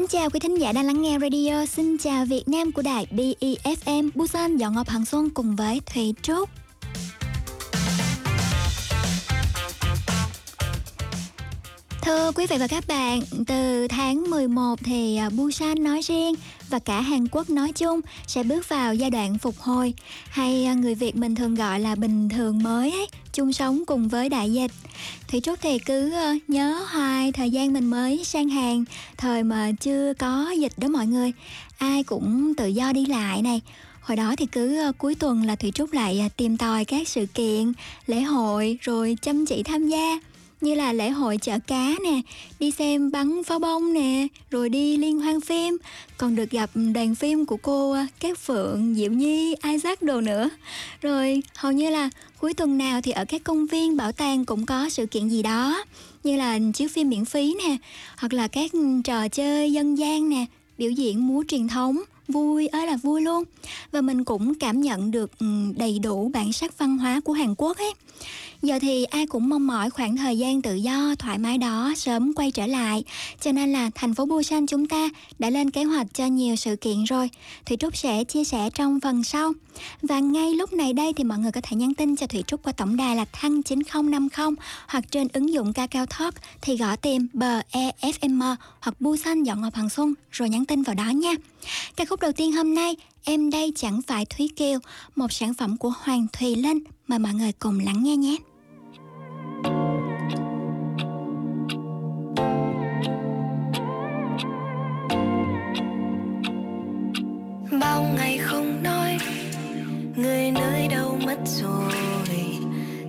Mến chào quý thính giả đang lắng nghe Radio Xin chào Việt Nam của đài BIFM Busan Dạo Ngọc Hằng Xuân cùng với Thùy Trúc. Thưa quý vị và các bạn, từ tháng 11 thì Busan nói riêng và cả Hàn Quốc nói chung sẽ bước vào giai đoạn phục hồi, hay người Việt mình thường gọi là bình thường mới ấy, chung sống cùng với đại dịch. Thủy Trúc thì cứ nhớ hoài thời gian mình mới sang Hàn, thời mà chưa có dịch đó mọi người, ai cũng tự do đi lại này. Hồi đó thì cứ cuối tuần là Thủy Trúc lại tìm tòi các sự kiện, lễ hội rồi chăm chỉ tham gia. Như là lễ hội chợ cá nè, đi xem bắn pháo bông nè, rồi đi liên hoan phim, còn được gặp đoàn phim của cô Cát Phượng, Diệu Nhi, Isaac đồ nữa. Rồi hầu như là cuối tuần nào thì ở các công viên, bảo tàng cũng có sự kiện gì đó, như là chiếu phim miễn phí nè, hoặc là các trò chơi dân gian nè, biểu diễn múa truyền thống. Vui ơi là vui luôn. Và mình cũng cảm nhận được đầy đủ bản sắc văn hóa của Hàn Quốc ấy. Giờ thì ai cũng mong mỏi khoảng thời gian tự do, thoải mái đó sớm quay trở lại. Cho nên là thành phố Busan chúng ta đã lên kế hoạch cho nhiều sự kiện rồi. Thủy Trúc sẽ chia sẻ trong phần sau. Và ngay lúc này đây thì mọi người có thể nhắn tin cho Thủy Trúc qua tổng đài là thăng 9050 hoặc trên ứng dụng Kakao Talk thì gõ tìm BIFM hoặc Busan Dạo Ngọc Hằng Xuân rồi nhắn tin vào đó nha. Ca khúc đầu tiên hôm nay, Em Đây Chẳng Phải Thúy Kiều, một sản phẩm của Hoàng Thùy Linh, mời mọi người cùng lắng nghe nhé. Bao ngày không nói, người nơi đâu mất rồi,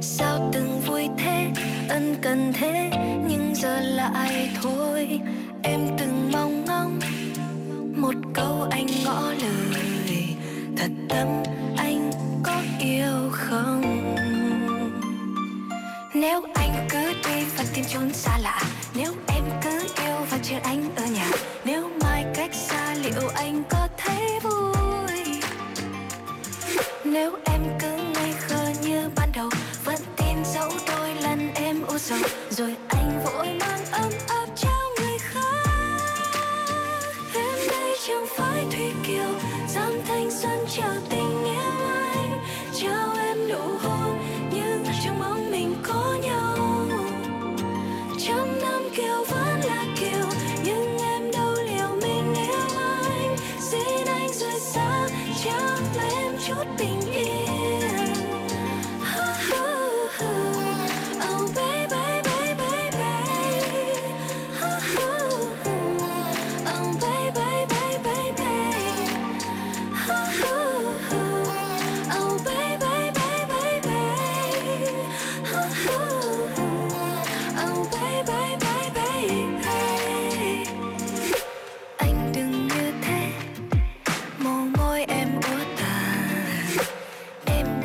sao từng vui thế, ân cần thế, nhưng giờ lại thôi. Em từng mong ngóng một câu anh ngỏ lời, thật tâm anh có yêu không? Nếu anh cứ đi và tìm chốn xa lạ, nếu em cứ yêu và chuyện anh ở nhà, nếu mai cách xa liệu anh có thấy vui? Nếu em cứ ngây khờ như ban đầu, vẫn tin dẫu đôi lần em u sầu, rồi anh vội mang ấm áp trao người khác. Chẳng phải Thủy Kiều, dám thanh xuân trao tình yêu anh, trao em nụ hôn nhưng chẳng mong mình có nhau. Trăm năm Kiều vẫn là Kiều, nhưng em đâu liệu mình yêu anh. Xin anh rời xa, trao cho em chút bình yên. Oh baby. Em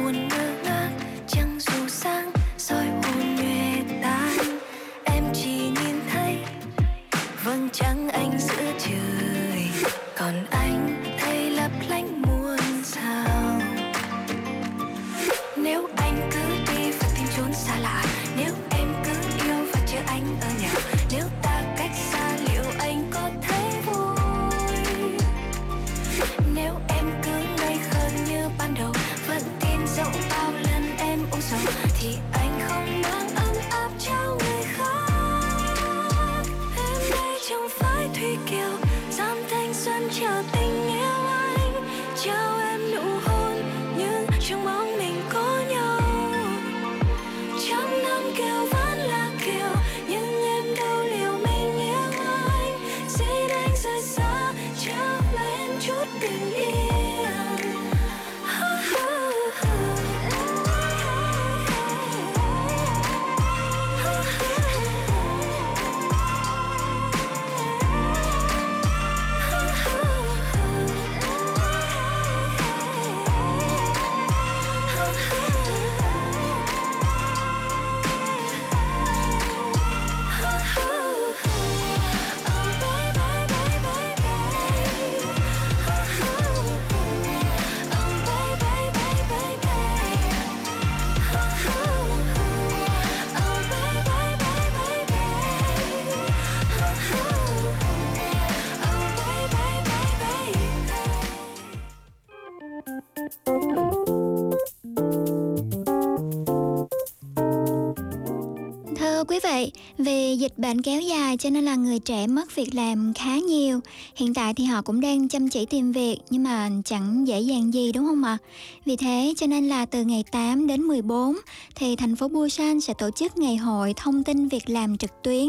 Thưa quý vị, vì dịch bệnh kéo dài cho nên là người trẻ mất việc làm khá nhiều. Hiện tại thì họ cũng đang chăm chỉ tìm việc nhưng mà chẳng dễ dàng gì đúng không ạ? Vì thế cho nên là từ ngày 8 đến 14 thì thành phố Busan sẽ tổ chức ngày hội thông tin việc làm trực tuyến,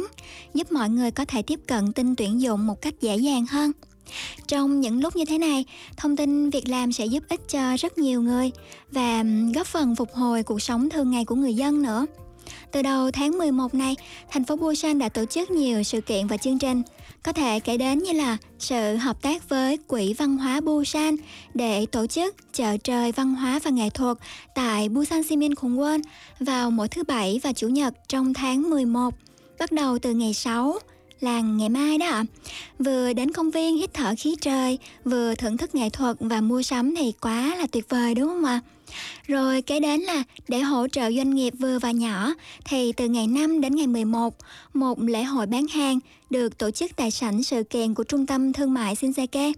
giúp mọi người có thể tiếp cận tin tuyển dụng một cách dễ dàng hơn. Trong những lúc như thế này, thông tin việc làm sẽ giúp ích cho rất nhiều người và góp phần phục hồi cuộc sống thường ngày của người dân nữa. Từ đầu tháng 11 này, thành phố Busan đã tổ chức nhiều sự kiện và chương trình. Có thể kể đến như là sự hợp tác với Quỹ Văn hóa Busan để tổ chức Chợ Trời Văn hóa và Nghệ thuật tại Busan Simin Kungwon vào mỗi thứ Bảy và Chủ nhật trong tháng 11, bắt đầu từ ngày 6 là ngày mai đó ạ. Vừa đến công viên hít thở khí trời, vừa thưởng thức nghệ thuật và mua sắm thì quá là tuyệt vời đúng không ạ? Rồi kế đến là để hỗ trợ doanh nghiệp vừa và nhỏ thì từ ngày 5 đến ngày 11, một lễ hội bán hàng được tổ chức tại sảnh sự kiện của Trung tâm Thương mại Shinsegae.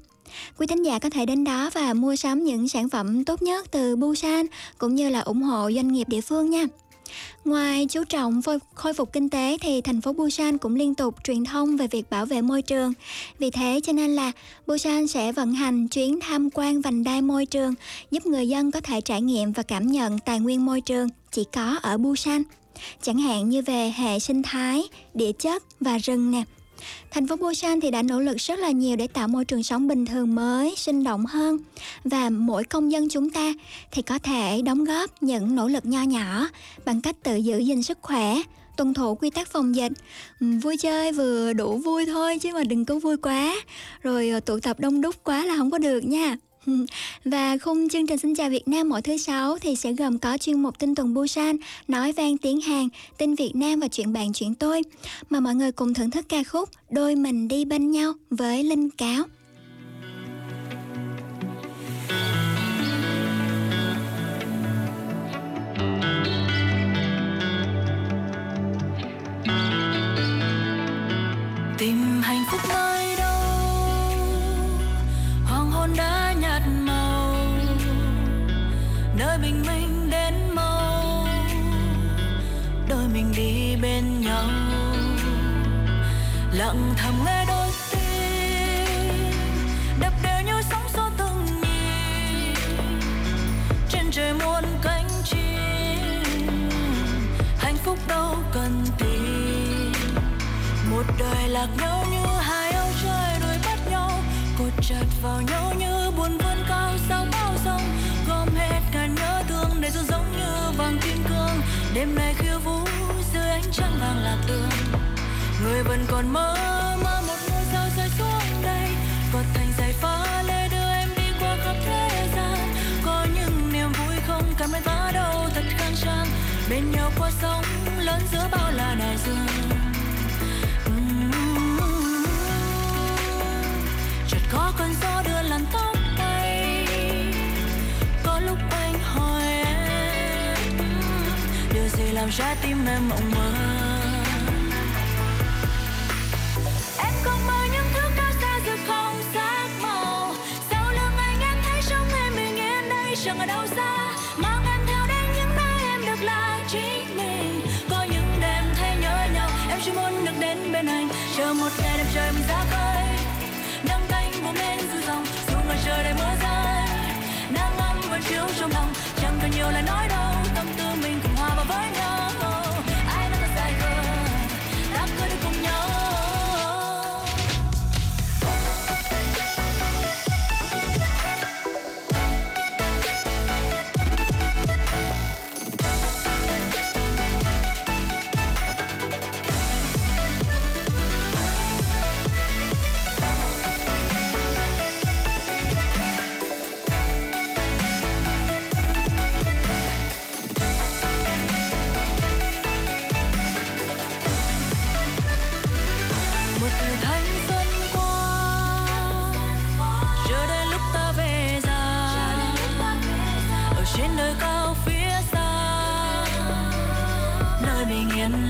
Quý thính giả có thể đến đó và mua sắm những sản phẩm tốt nhất từ Busan cũng như là ủng hộ doanh nghiệp địa phương nha. Ngoài chú trọng khôi phục kinh tế thì thành phố Busan cũng liên tục truyền thông về việc bảo vệ môi trường. Vì thế cho nên là Busan sẽ vận hành chuyến tham quan vành đai môi trường, giúp người dân có thể trải nghiệm và cảm nhận tài nguyên môi trường chỉ có ở Busan, chẳng hạn như về hệ sinh thái, địa chất và rừng nè. Thành phố Busan thì đã nỗ lực rất là nhiều để tạo môi trường sống bình thường mới, sinh động hơn. Và mỗi công dân chúng ta thì có thể đóng góp những nỗ lực nho nhỏ bằng cách tự giữ gìn sức khỏe, tuân thủ quy tắc phòng dịch, vui chơi vừa đủ vui thôi chứ mà đừng có vui quá, rồi tụ tập đông đúc quá là không có được nha. Và khung chương trình Xin chào Việt Nam mỗi thứ Sáu thì sẽ gồm có chuyên mục Tin tuần Busan, Nói vang tiếng Hàn, Tin Việt Nam và Chuyện bạn chuyện tôi. Mà mọi người cùng thưởng thức ca khúc Đôi mình đi bên nhau với Linh Cáo. Tìm hạnh phúc nơi đâu, hoàng hôn đã màu nơi bình minh đến màu, đôi mình đi bên nhau lặng thầm nghe đôi tim đập đều như sóng gió từng nhịp trên trời muôn cánh chim. Hạnh phúc đâu cần tìm, một đời lạc nhau như hai áo trời đôi bắt nhau cột chặt vào nhau như buồn vươn cao sao bao sông gom hết cả nhớ thương để dù giống như vàng kim cương đêm nay khiêu vũ dưới ánh trăng vàng lạc đường. Người vẫn còn mơ mơ một ngôi sao rơi xuống đây có thành giải phá lê đưa em đi qua khắp thế gian, có những niềm vui không cần mãi vã đâu thật khang trang bên nhau qua sóng lớn giữa bao la đại dương. Có cơn gió đưa làn tóc bay, có lúc anh hỏi em điều gì làm trái tim em mộng mơ. Em không mơ những thứ cao xa giữa không sắc màu, sau lưng anh em thấy trong em bình yên đây chẳng ở đâu xa, mang em theo đến những nơi em được là chính mình. Có những đêm thấy nhớ nhau, em chỉ muốn được đến bên anh, chờ một ngày đẹp trời mình ra khơi. Nắng cánh buông lên dư dòng, dù ngoài trời đầy mưa rơi, nắng ấm vẫn chiếu trong lòng, chẳng cần nhiều lời nói đâu, tâm tư mình cùng hòa vào với nhau. Ai đang là dài hơn, đã cười được cùng nhau.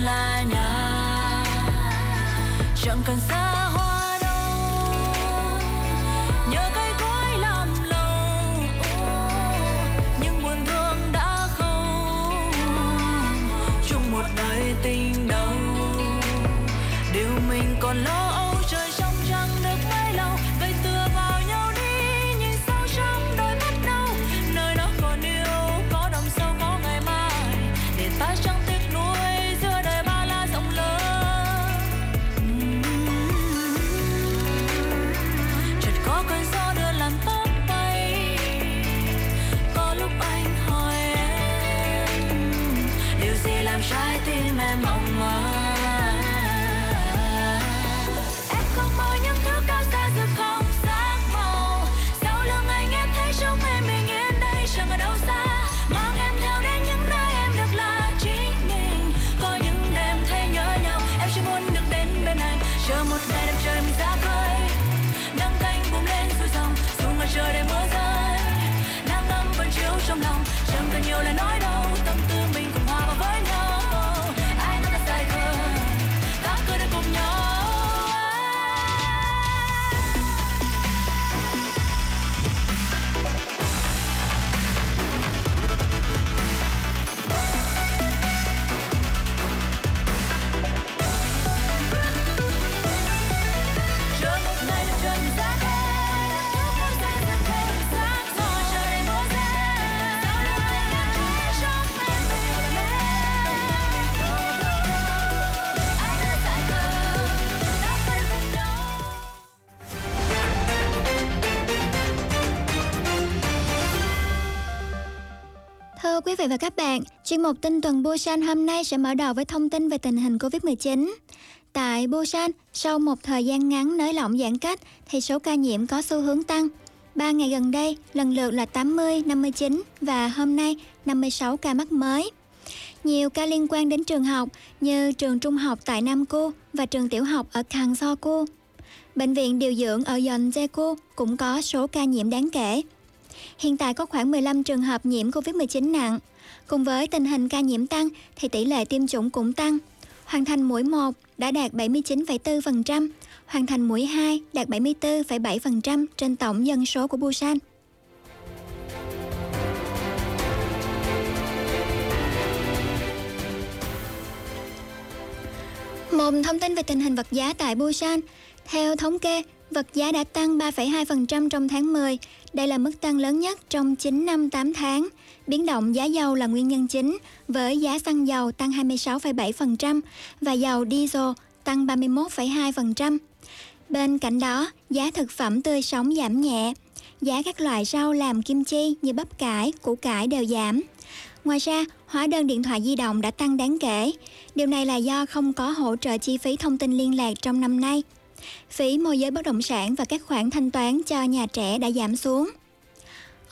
Là nhà chẳng cần xa hoa đâu, nhớ cây cối làm lâu chẳng ở đâu xa, mang em theo đến những nơi em được là chính mình. Có những đêm thấy nhớ nhau, em chỉ muốn được đến bên anh. Chờ một ngày đẹp trời mình ra khơi, nắng canh bùng lên xuôi dòng, dù ngoài trời để mưa rơi, nắng ấm vẫn chiếu trong lòng, chẳng cần nhiều lời nói đâu, tâm tư mình cùng hòa vào với nhau. Ai nói ta sai khờ, ta cứ đến cùng nhau. Thưa quý vị và các bạn, chuyên mục tin tuần Busan hôm nay sẽ mở đầu với thông tin về tình hình Covid-19. Tại Busan, sau một thời gian ngắn nới lỏng giãn cách thì số ca nhiễm có xu hướng tăng. 3 ngày gần đây, lần lượt là 80, 59 và hôm nay 56 ca mắc mới. Nhiều ca liên quan đến trường học như trường trung học tại Namgo và trường tiểu học ở Gangseo-gu. Bệnh viện điều dưỡng ở Yeonje-gu cũng có số ca nhiễm đáng kể. Hiện tại có khoảng 15 trường hợp nhiễm Covid-19 nặng. Cùng với tình hình ca nhiễm tăng thì tỷ lệ tiêm chủng cũng tăng. Hoàn thành mũi 1 đã đạt 79,4%, hoàn thành mũi 2 đạt 74,7% trên tổng dân số của Busan. Một thông tin về tình hình vật giá tại Busan. Theo thống kê, vật giá đã tăng 3,2% trong tháng 10. Đây là mức tăng lớn nhất trong 9 năm 8 tháng. Biến động giá dầu là nguyên nhân chính, với giá xăng dầu tăng 26,7% và dầu diesel tăng 31,2%. Bên cạnh đó, giá thực phẩm tươi sống giảm nhẹ. Giá các loại rau làm kim chi như bắp cải, củ cải đều giảm. Ngoài ra, hóa đơn điện thoại di động đã tăng đáng kể. Điều này là do không có hỗ trợ chi phí thông tin liên lạc trong năm nay. Phí môi giới bất động sản và các khoản thanh toán cho nhà trẻ đã giảm xuống.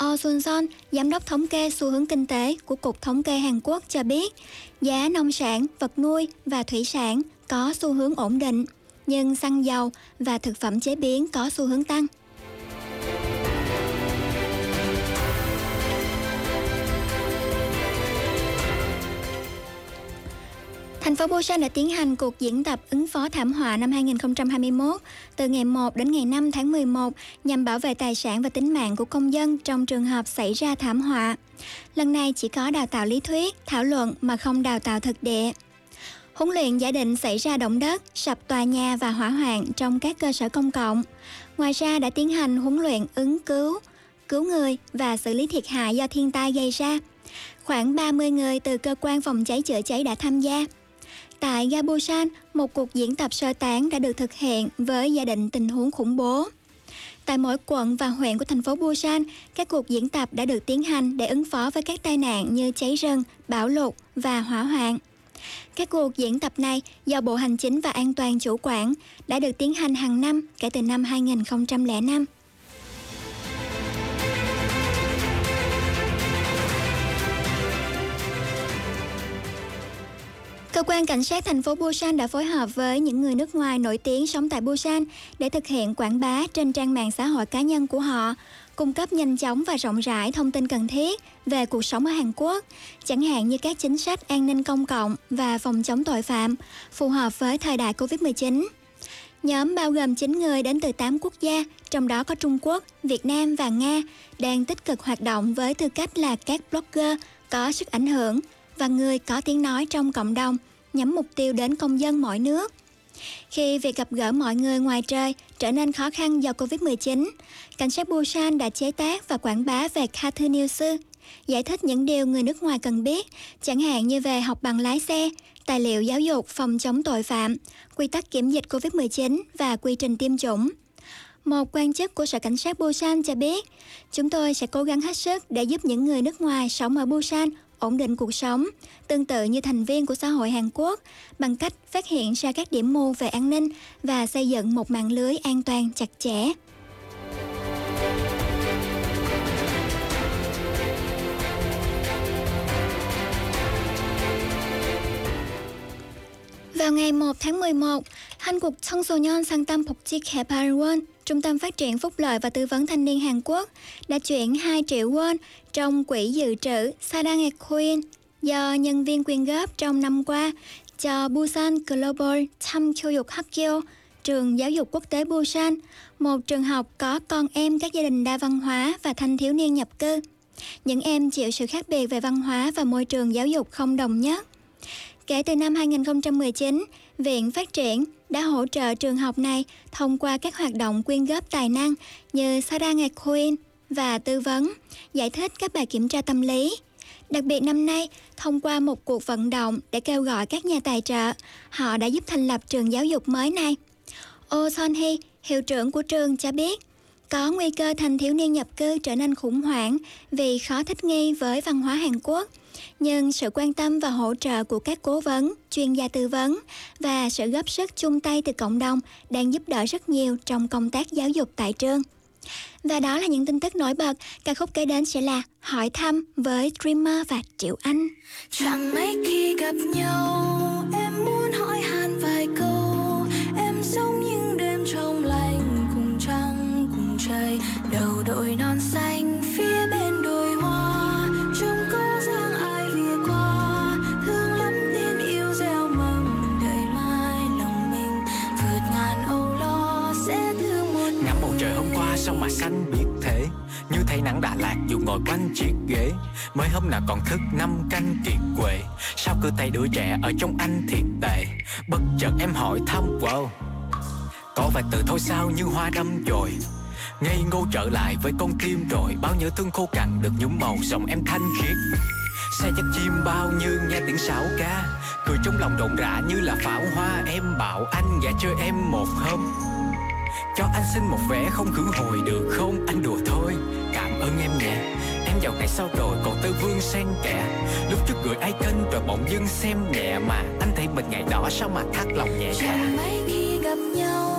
Oh Son, giám đốc thống kê xu hướng kinh tế của Cục Thống kê Hàn Quốc cho biết, giá nông sản, vật nuôi và thủy sản có xu hướng ổn định, nhưng xăng dầu và thực phẩm chế biến có xu hướng tăng. Thành phố Busan đã tiến hành cuộc diễn tập ứng phó thảm họa năm 2021 từ ngày 1 đến ngày 5 tháng 11 nhằm bảo vệ tài sản và tính mạng của công dân trong trường hợp xảy ra thảm họa. Lần này chỉ có đào tạo lý thuyết, thảo luận mà không đào tạo thực địa. Huấn luyện giả định xảy ra động đất, sập tòa nhà và hỏa hoạn trong các cơ sở công cộng. Ngoài ra đã tiến hành huấn luyện ứng cứu, cứu người và xử lý thiệt hại do thiên tai gây ra. Khoảng 30 người từ cơ quan phòng cháy chữa cháy đã tham gia. Tại Gabusan, một cuộc diễn tập sơ tán đã được thực hiện với giả định tình huống khủng bố. Tại mỗi quận và huyện của thành phố Busan, các cuộc diễn tập đã được tiến hành để ứng phó với các tai nạn như cháy rừng, bão lụt và hỏa hoạn. Các cuộc diễn tập này do Bộ Hành chính và An toàn chủ quản, đã được tiến hành hàng năm kể từ năm 2005. Cơ quan cảnh sát thành phố Busan đã phối hợp với những người nước ngoài nổi tiếng sống tại Busan để thực hiện quảng bá trên trang mạng xã hội cá nhân của họ, cung cấp nhanh chóng và rộng rãi thông tin cần thiết về cuộc sống ở Hàn Quốc, chẳng hạn như các chính sách an ninh công cộng và phòng chống tội phạm, phù hợp với thời đại Covid-19. Nhóm bao gồm 9 người đến từ 8 quốc gia, trong đó có Trung Quốc, Việt Nam và Nga, đang tích cực hoạt động với tư cách là các blogger có sức ảnh hưởng và người có tiếng nói trong cộng đồng, nhắm mục tiêu đến công dân mỗi nước. Khi việc gặp gỡ mọi người ngoài trời trở nên khó khăn do Covid-19, cảnh sát Busan đã chế tác và quảng bá về Katherine News, giải thích những điều người nước ngoài cần biết, chẳng hạn như về học bằng lái xe, tài liệu giáo dục phòng chống tội phạm, quy tắc kiểm dịch Covid-19 và quy trình tiêm chủng. Một quan chức của Sở Cảnh sát Busan cho biết, chúng tôi sẽ cố gắng hết sức để giúp những người nước ngoài sống ở Busan ổn định cuộc sống, tương tự như thành viên của xã hội Hàn Quốc, bằng cách phát hiện ra các điểm mù về an ninh và xây dựng một mạng lưới an toàn chặt chẽ. Vào ngày 1 tháng 11, 한국 청소년 상담복지 개발원, Trung tâm Phát triển Phúc lợi và Tư vấn Thanh niên Hàn Quốc, đã chuyển 2 triệu won trong quỹ dự trữ Sarah Nguyen do nhân viên quyên góp trong năm qua cho Busan Global Tam Kyo-Yuk Hakyo, trường giáo dục quốc tế Busan, một trường học có con em các gia đình đa văn hóa và thanh thiếu niên nhập cư, những em chịu sự khác biệt về văn hóa và môi trường giáo dục không đồng nhất. Kể từ năm 2019, Viện Phát triển đã hỗ trợ trường học này thông qua các hoạt động quyên góp tài năng như Sarah Nguyen và tư vấn, giải thích các bài kiểm tra tâm lý. Đặc biệt năm nay, thông qua một cuộc vận động để kêu gọi các nhà tài trợ, họ đã giúp thành lập trường giáo dục mới này. Oh Son Hee, hiệu trưởng của trường cho biết, có nguy cơ thanh thiếu niên nhập cư trở nên khủng hoảng vì khó thích nghi với văn hóa Hàn Quốc. Nhưng sự quan tâm và hỗ trợ của các cố vấn, chuyên gia tư vấn và sự góp sức chung tay từ cộng đồng đang giúp đỡ rất nhiều trong công tác giáo dục tại trường. Và đó là những tin tức nổi bật. Ca khúc kế đến sẽ là Hỏi Thăm với Dreamer và Triệu Anh. Chẳng mấy khi gặp nhau, em muốn hỏi han vài câu. Em sống những đêm trong lành, cùng trăng cùng trời, đầu đội non xanh phía bên đồi hoa. Chúng có dáng ai vừa qua, thương lắm nên yêu gieo mầm đời mai lòng mình vượt ngàn âu lo sẽ thương một. Ngắm bầu trời hôm qua sao mà xanh biết thế, như thấy nắng Đà Lạt dù ngồi quanh chiếc ghế. Mới hôm nào còn thức 5 canh kiệt quệ, sao cứ tay đứa trẻ ở trong anh thiệt tệ. Bất chợt em hỏi thăm, wow, có vài từ thôi sao như hoa đâm chồi. Ngây ngô trở lại với con tim rồi, bao nhớ thương khô cằn được nhuộm màu giọng em thanh khiết. Xe chắc chim bao như nghe tiếng sáo ca, cười trong lòng rộn rã như là pháo hoa. Em bảo anh dạ chơi em một hôm, cho anh xin một vé không khứ hồi được không? Anh đùa thôi, cảm ơn em nhé. Em vào ngày sau rồi còn tới vương sen kẻ. Lúc trước gửi ai kênh rồi bỗng dưng xem nhẹ mà anh thấy mình ngày đó sao mà thắt lòng nhẹ dạ. Mấy khi gặp nhau,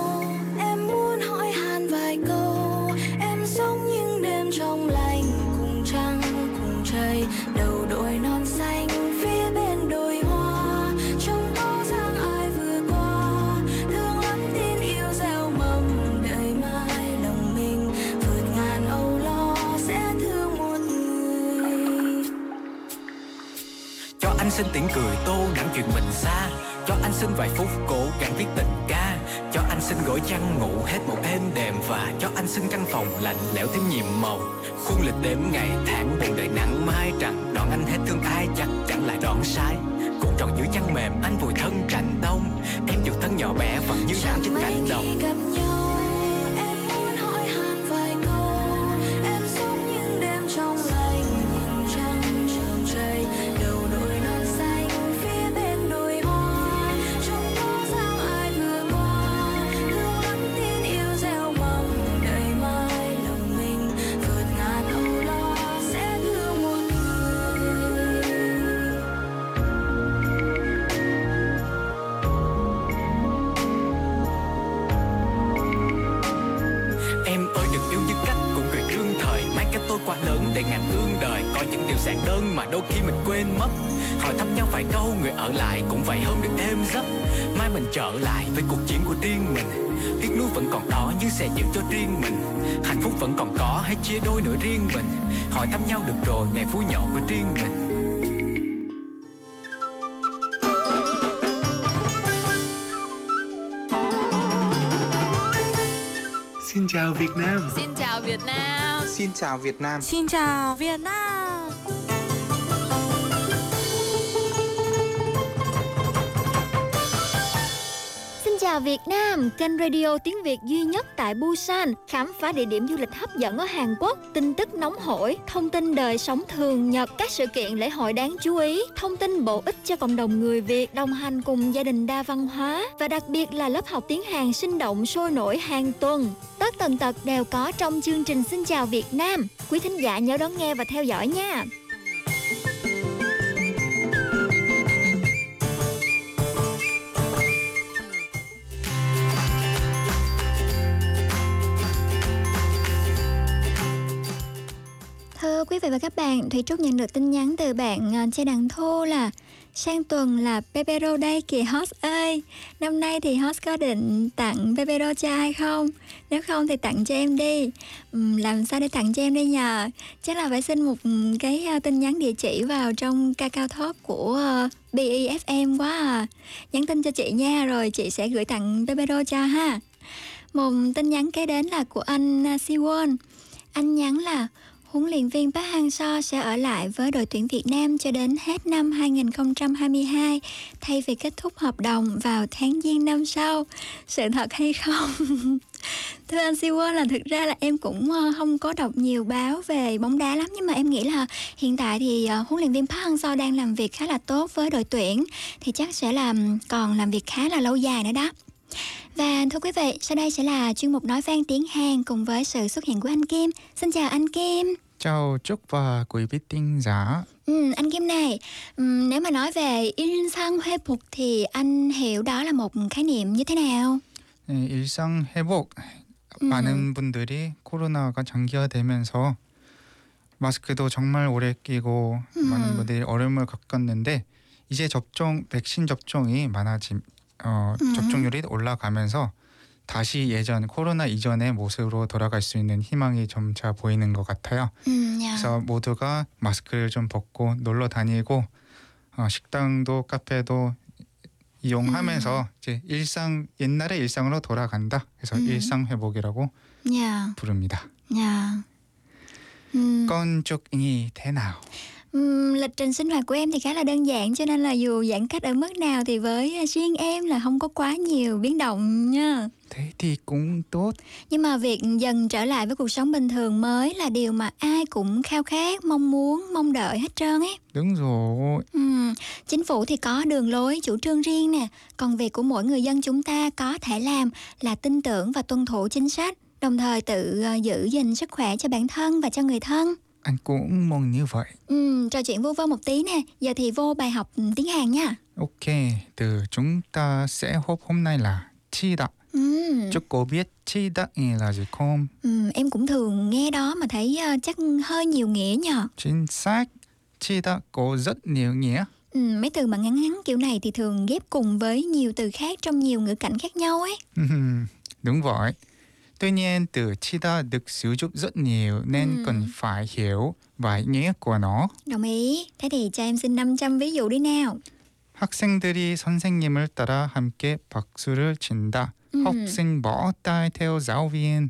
em muốn hỏi han vài câu. Em sống những đêm trong lành, cùng trăng cùng trời, đầu đội non xanh phía bên đồi hoa. Trong bao dáng ai vừa qua, thương lắm tin yêu gieo mầm đời mai lòng mình vượt ngàn âu lo sẽ thương một người. Cho anh xin tiếng cười tô đắm chuyện mình xa, cho anh xin vài phút cố gắng viết tình ca. Cho anh xin gối chăn ngủ hết một êm đềm, và cho anh xin căn phòng lạnh lẽo thêm nhiệm màu. Khung lịch đếm ngày tháng buồn đợi nắng mai rằng, đón anh hết thương ai chắc chẳng lại đón sai. Cuộn tròn dưới chăn mềm anh vùi thân rành đông, em dù thân nhỏ bé vẫn như nắng trên cánh đồng. Quá lớn để ngàn ương đời, có những điều giản đơn mà đôi khi mình quên mất. Hỏi thăm nhau vài câu, người ở lại cũng vậy hơn được êm giấc. Mai mình trở lại với cuộc chiến của riêng mình, tiếc nuối vẫn còn đó nhưng sẽ giữ cho riêng mình. Hạnh phúc vẫn còn có, hãy chia đôi nỗi riêng mình. Hỏi thăm nhau được rồi, ngày vui nhỏ của riêng mình. Xin chào Việt Nam. Xin chào Việt Nam. Xin chào Việt Nam. Xin chào Việt Nam. Xin chào Việt Nam, kênh radio tiếng Việt duy nhất tại Busan, khám phá địa điểm du lịch hấp dẫn ở Hàn Quốc, tin tức nóng hổi, thông tin đời sống thường nhật, các sự kiện lễ hội đáng chú ý, thông tin bổ ích cho cộng đồng người Việt đồng hành cùng gia đình đa văn hóa và đặc biệt là lớp học tiếng Hàn sinh động sôi nổi hàng tuần. Các tần tật đều có trong chương trình Xin chào Việt Nam. Quý thính giả nhớ đón nghe và theo dõi nha. Thưa quý vị và các bạn, Thùy Trúc nhận được tin nhắn từ bạn Che Đằng Thô là Sang tuần là Pepero đây kìa host ơi. Năm nay thì host có định tặng Pepero cho ai không? Nếu không thì tặng cho em đi. Làm sao để tặng cho em đây nhờ? Chắc là phải xin một cái tin nhắn địa chỉ vào trong Kakao Talk của BIFM quá à. Nhắn tin cho chị nha, rồi chị sẽ gửi tặng Pepero cho ha. Một tin nhắn kế đến là của anh Siwon. Anh nhắn là huấn luyện viên Park Hang-seo sẽ ở lại với đội tuyển Việt Nam cho đến hết năm 2022 thay vì kết thúc hợp đồng vào tháng Giêng năm sau. Sự thật hay không? Thưa anh Siwon, là thực ra là em cũng không có đọc nhiều báo về bóng đá lắm, nhưng mà em nghĩ là hiện tại thì huấn luyện viên Park Hang-seo đang làm việc khá là tốt với đội tuyển, thì chắc sẽ còn làm việc khá là lâu dài nữa đó. Và thưa quý vị, sau đây sẽ là chuyên mục nói vang tiếng Hàn cùng với sự xuất hiện của anh Kim. Xin chào anh Kim. Chào Trúc và quý vị thính giả. Anh Kim này, nếu mà nói về 일상 회복 thì anh hiểu đó là một khái niệm như thế nào? 일상 회복, 많은 분들이 코로나가 장기화되면서 마스크도 정말 오래 끼고 많은 분들이 어려움을 겪었는데 이제 백신 접종이 많아짐. 접종률이 올라가면서 다시 예전 코로나 이전의 모습으로 돌아갈 수 있는 희망이 점차 보이는 것 같아요. 그래서 모두가 마스크를 좀 벗고 놀러 다니고 식당도 카페도 이용하면서 이제 옛날의 일상으로 돌아간다. 그래서 일상 회복이라고 부릅니다. 건축인이 되나요? Lịch trình sinh hoạt của em thì khá là đơn giản, cho nên là dù giãn cách ở mức nào thì với riêng em là không có quá nhiều biến động nha. Thế thì cũng tốt. Nhưng mà việc dần trở lại với cuộc sống bình thường mới là điều mà ai cũng khao khát, mong muốn, mong đợi hết trơn ấy. Đúng rồi. Chính phủ thì có đường lối, chủ trương riêng nè. Còn việc của mỗi người dân chúng ta có thể làm là tin tưởng và tuân thủ chính sách, đồng thời tự giữ gìn sức khỏe cho bản thân và cho người thân. Anh cũng mong như vậy. Trò chuyện vô vô một tí nè. Giờ thì vô bài học tiếng Hàn nha. Ok, từ chúng ta sẽ hộp hôm nay là 치다. Chúc cô biết 치다 là gì không? Em cũng thường nghe đó mà thấy chắc hơi nhiều nghĩa nhờ. Chính xác, 치다 có rất nhiều nghĩa. Mấy từ mà ngắn ngắn kiểu này thì thường ghép cùng với nhiều từ khác trong nhiều ngữ cảnh khác nhau ấy. Đúng vậy. Tuy nhiên, từ 치다 được sử dụng rất nhiều nên cần phải hiểu bài nghĩa của nó. Đồng ý. Thế thì cho em xin 500 ví dụ đi nào. 학생들이 선생님을 따라 함께 박수를 친다. Học sinh vỗ tay theo giáo viên.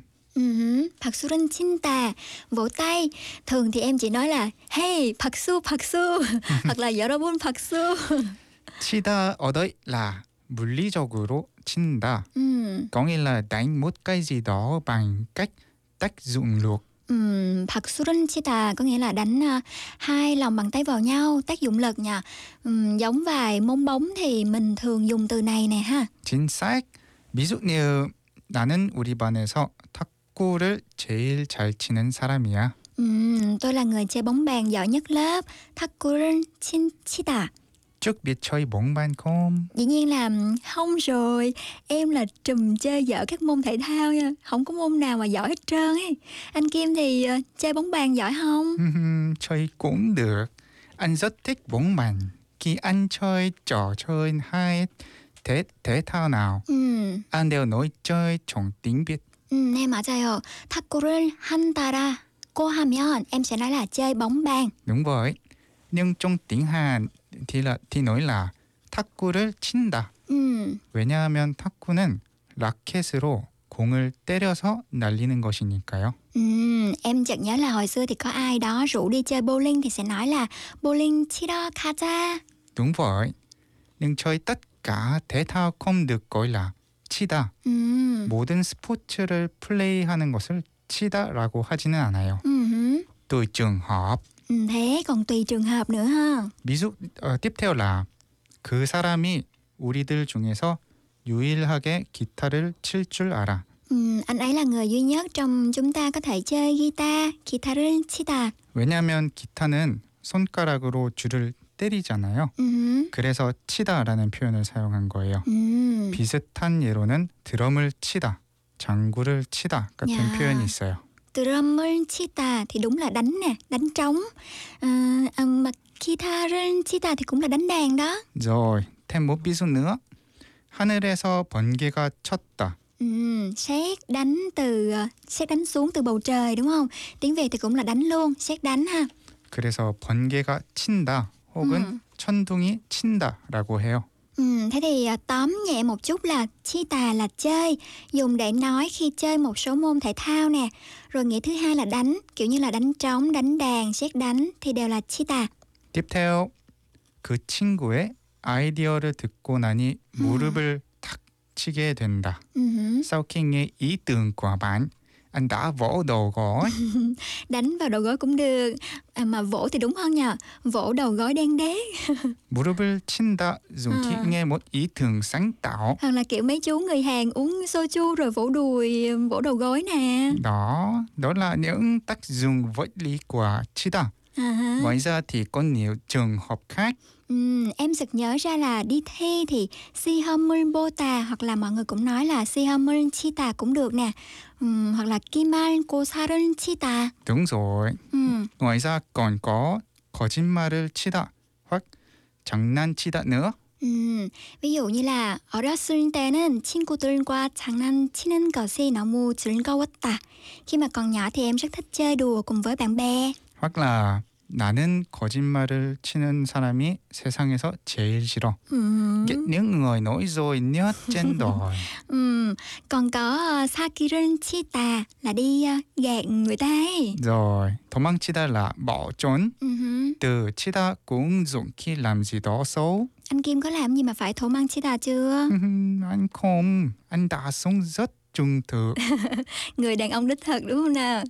박수는 친다, vỗ tay. Thường thì em chỉ nói là Hey, 박수, 박수. hoặc là 여러분, 박수. 치다 어디 là 물리적으로 친다. Có nghĩa là đánh một cái gì đó bằng cách tách dụng lực. 박수를 치다 có nghĩa là đánh hai lòng bàn tay vào nhau, tác dụng lực nhỉ. Giống vài môn bóng thì mình thường dùng từ này nè ha. Chính xác. Ví dụ như 나는 우리 반에서 탁구를 제일 잘 치는 사람이야. Tôi là người chơi bóng bàn giỏi nhất lớp. 탁구를 치다. Trước biết chơi bóng bàn không? Dĩ nhiên là không rồi. Em là trùm chơi giỏi các môn thể thao nha. Không có môn nào mà giỏi hết trơn ấy. Anh Kim thì chơi bóng bàn giỏi không? Chơi cũng được. Anh rất thích bóng bàn. Khi anh chơi trò chơi hay thể thao nào, anh đều nói chơi trong tiếng Việt. 네, 맞아요. 탁구를 한다라고 하면 em sẽ nói là chơi bóng bàn. Đúng vậy. Nhưng trong tiếng Hàn thì nói là 탁구를 친다. 왜냐하면 탁구는 라켓으로 공을 때려서 날리는 것이니까요. Em chợt nhớ là hồi xưa thì có ai đó rủ đi chơi bowling thì sẽ nói là bowling 치러 가자. Đúng vậy. Nhưng chơi tất cả thể thao không được gọi là 치다. 모든 스포츠를 플레이하는 것을 치다라고 하지는 않아요. Tùy trường hợp. Thế còn tùy trường hợp nữa ha. Ví dụ tiếp theo là 그 사람이 우리들 중에서 유일하게 기타를 칠 줄 알아. Anh ấy là người duy nhất trong chúng ta có thể chơi guitar, 기타를 치다. 왜냐하면 기타는 손가락으로 줄을 때리잖아요. 그래서 치다라는 표현을 사용한 거예요. 비슷한 예로는 드럼을 치다, 장구를 치다 같은 표현이 있어요. 드럼을 치다 thì đúng là đánh nè, đánh trống. Mà khi Katherine, 치다 thì cũng là đánh đàn đó. Rồi, thêm một ví dụ nữa. 하늘에서 번개가 쳤다. Sét đánh xuống từ bầu trời đúng không? Tiếng Việt thì cũng là đánh luôn, sét đánh ha. 그래서 번개가 친다 혹은 천둥이 친다라고 해요. Thế thì tóm nhẹ một chút là 치다 là chơi, dùng để nói khi chơi một số môn thể thao nè. Rồi nghĩa thứ hai là đánh, kiểu như là đánh trống, đánh đàn, sét đánh thì đều là 치다. Tiếp theo, 그 친구의 아이디어를 듣고 나니 무릎을 탁 치게 된다. Sau khi nghe ý tưởng của bạn, anh đã vỗ đầu gối. Đánh vào đầu gối cũng được, mà vỗ thì đúng hơn nhờ. Vỗ đầu gối đen đét. 무릎을 친다 dùng khi nghe một ý tưởng sáng tạo. Hoặc là kiểu mấy chú người Hàn uống soju rồi vỗ đùi, vỗ đầu gối nè. Đó là những tác dụng vật lý của 치다. Ngoài ra thì có nhiều trường hợp khác. Em sực nhớ ra là đi thi thì Sihamun Bota hoặc là mọi người cũng nói là Sihamun Chita cũng được nè, hoặc là Kiman Kosarun Chita. Đúng rồi. Ngoài ra còn có 거짓말을 치다 hoặc 장난치다 nữa. Ví dụ như là 어렸을 때는 친구들과 장난치는 것이 너무 즐거웠다. Khi mà còn nhỏ thì em rất thích chơi đùa cùng với bạn bè. hoặc là 나는 거짓말을 치는 사람이 세상에서 제일 싫어. Những người nói dối nhất trên đời. Còn có 사기를 치다 là đi gạt người ta ấy. Rồi, 도망치다 là bỏ trốn. Từ 치다 cũng dùng khi làm gì đó xấu. Anh Kim có làm gì mà phải 도망치다 chưa? Anh không, anh đã sống rất trung thực. Người đàn ông đích thực đúng không nào?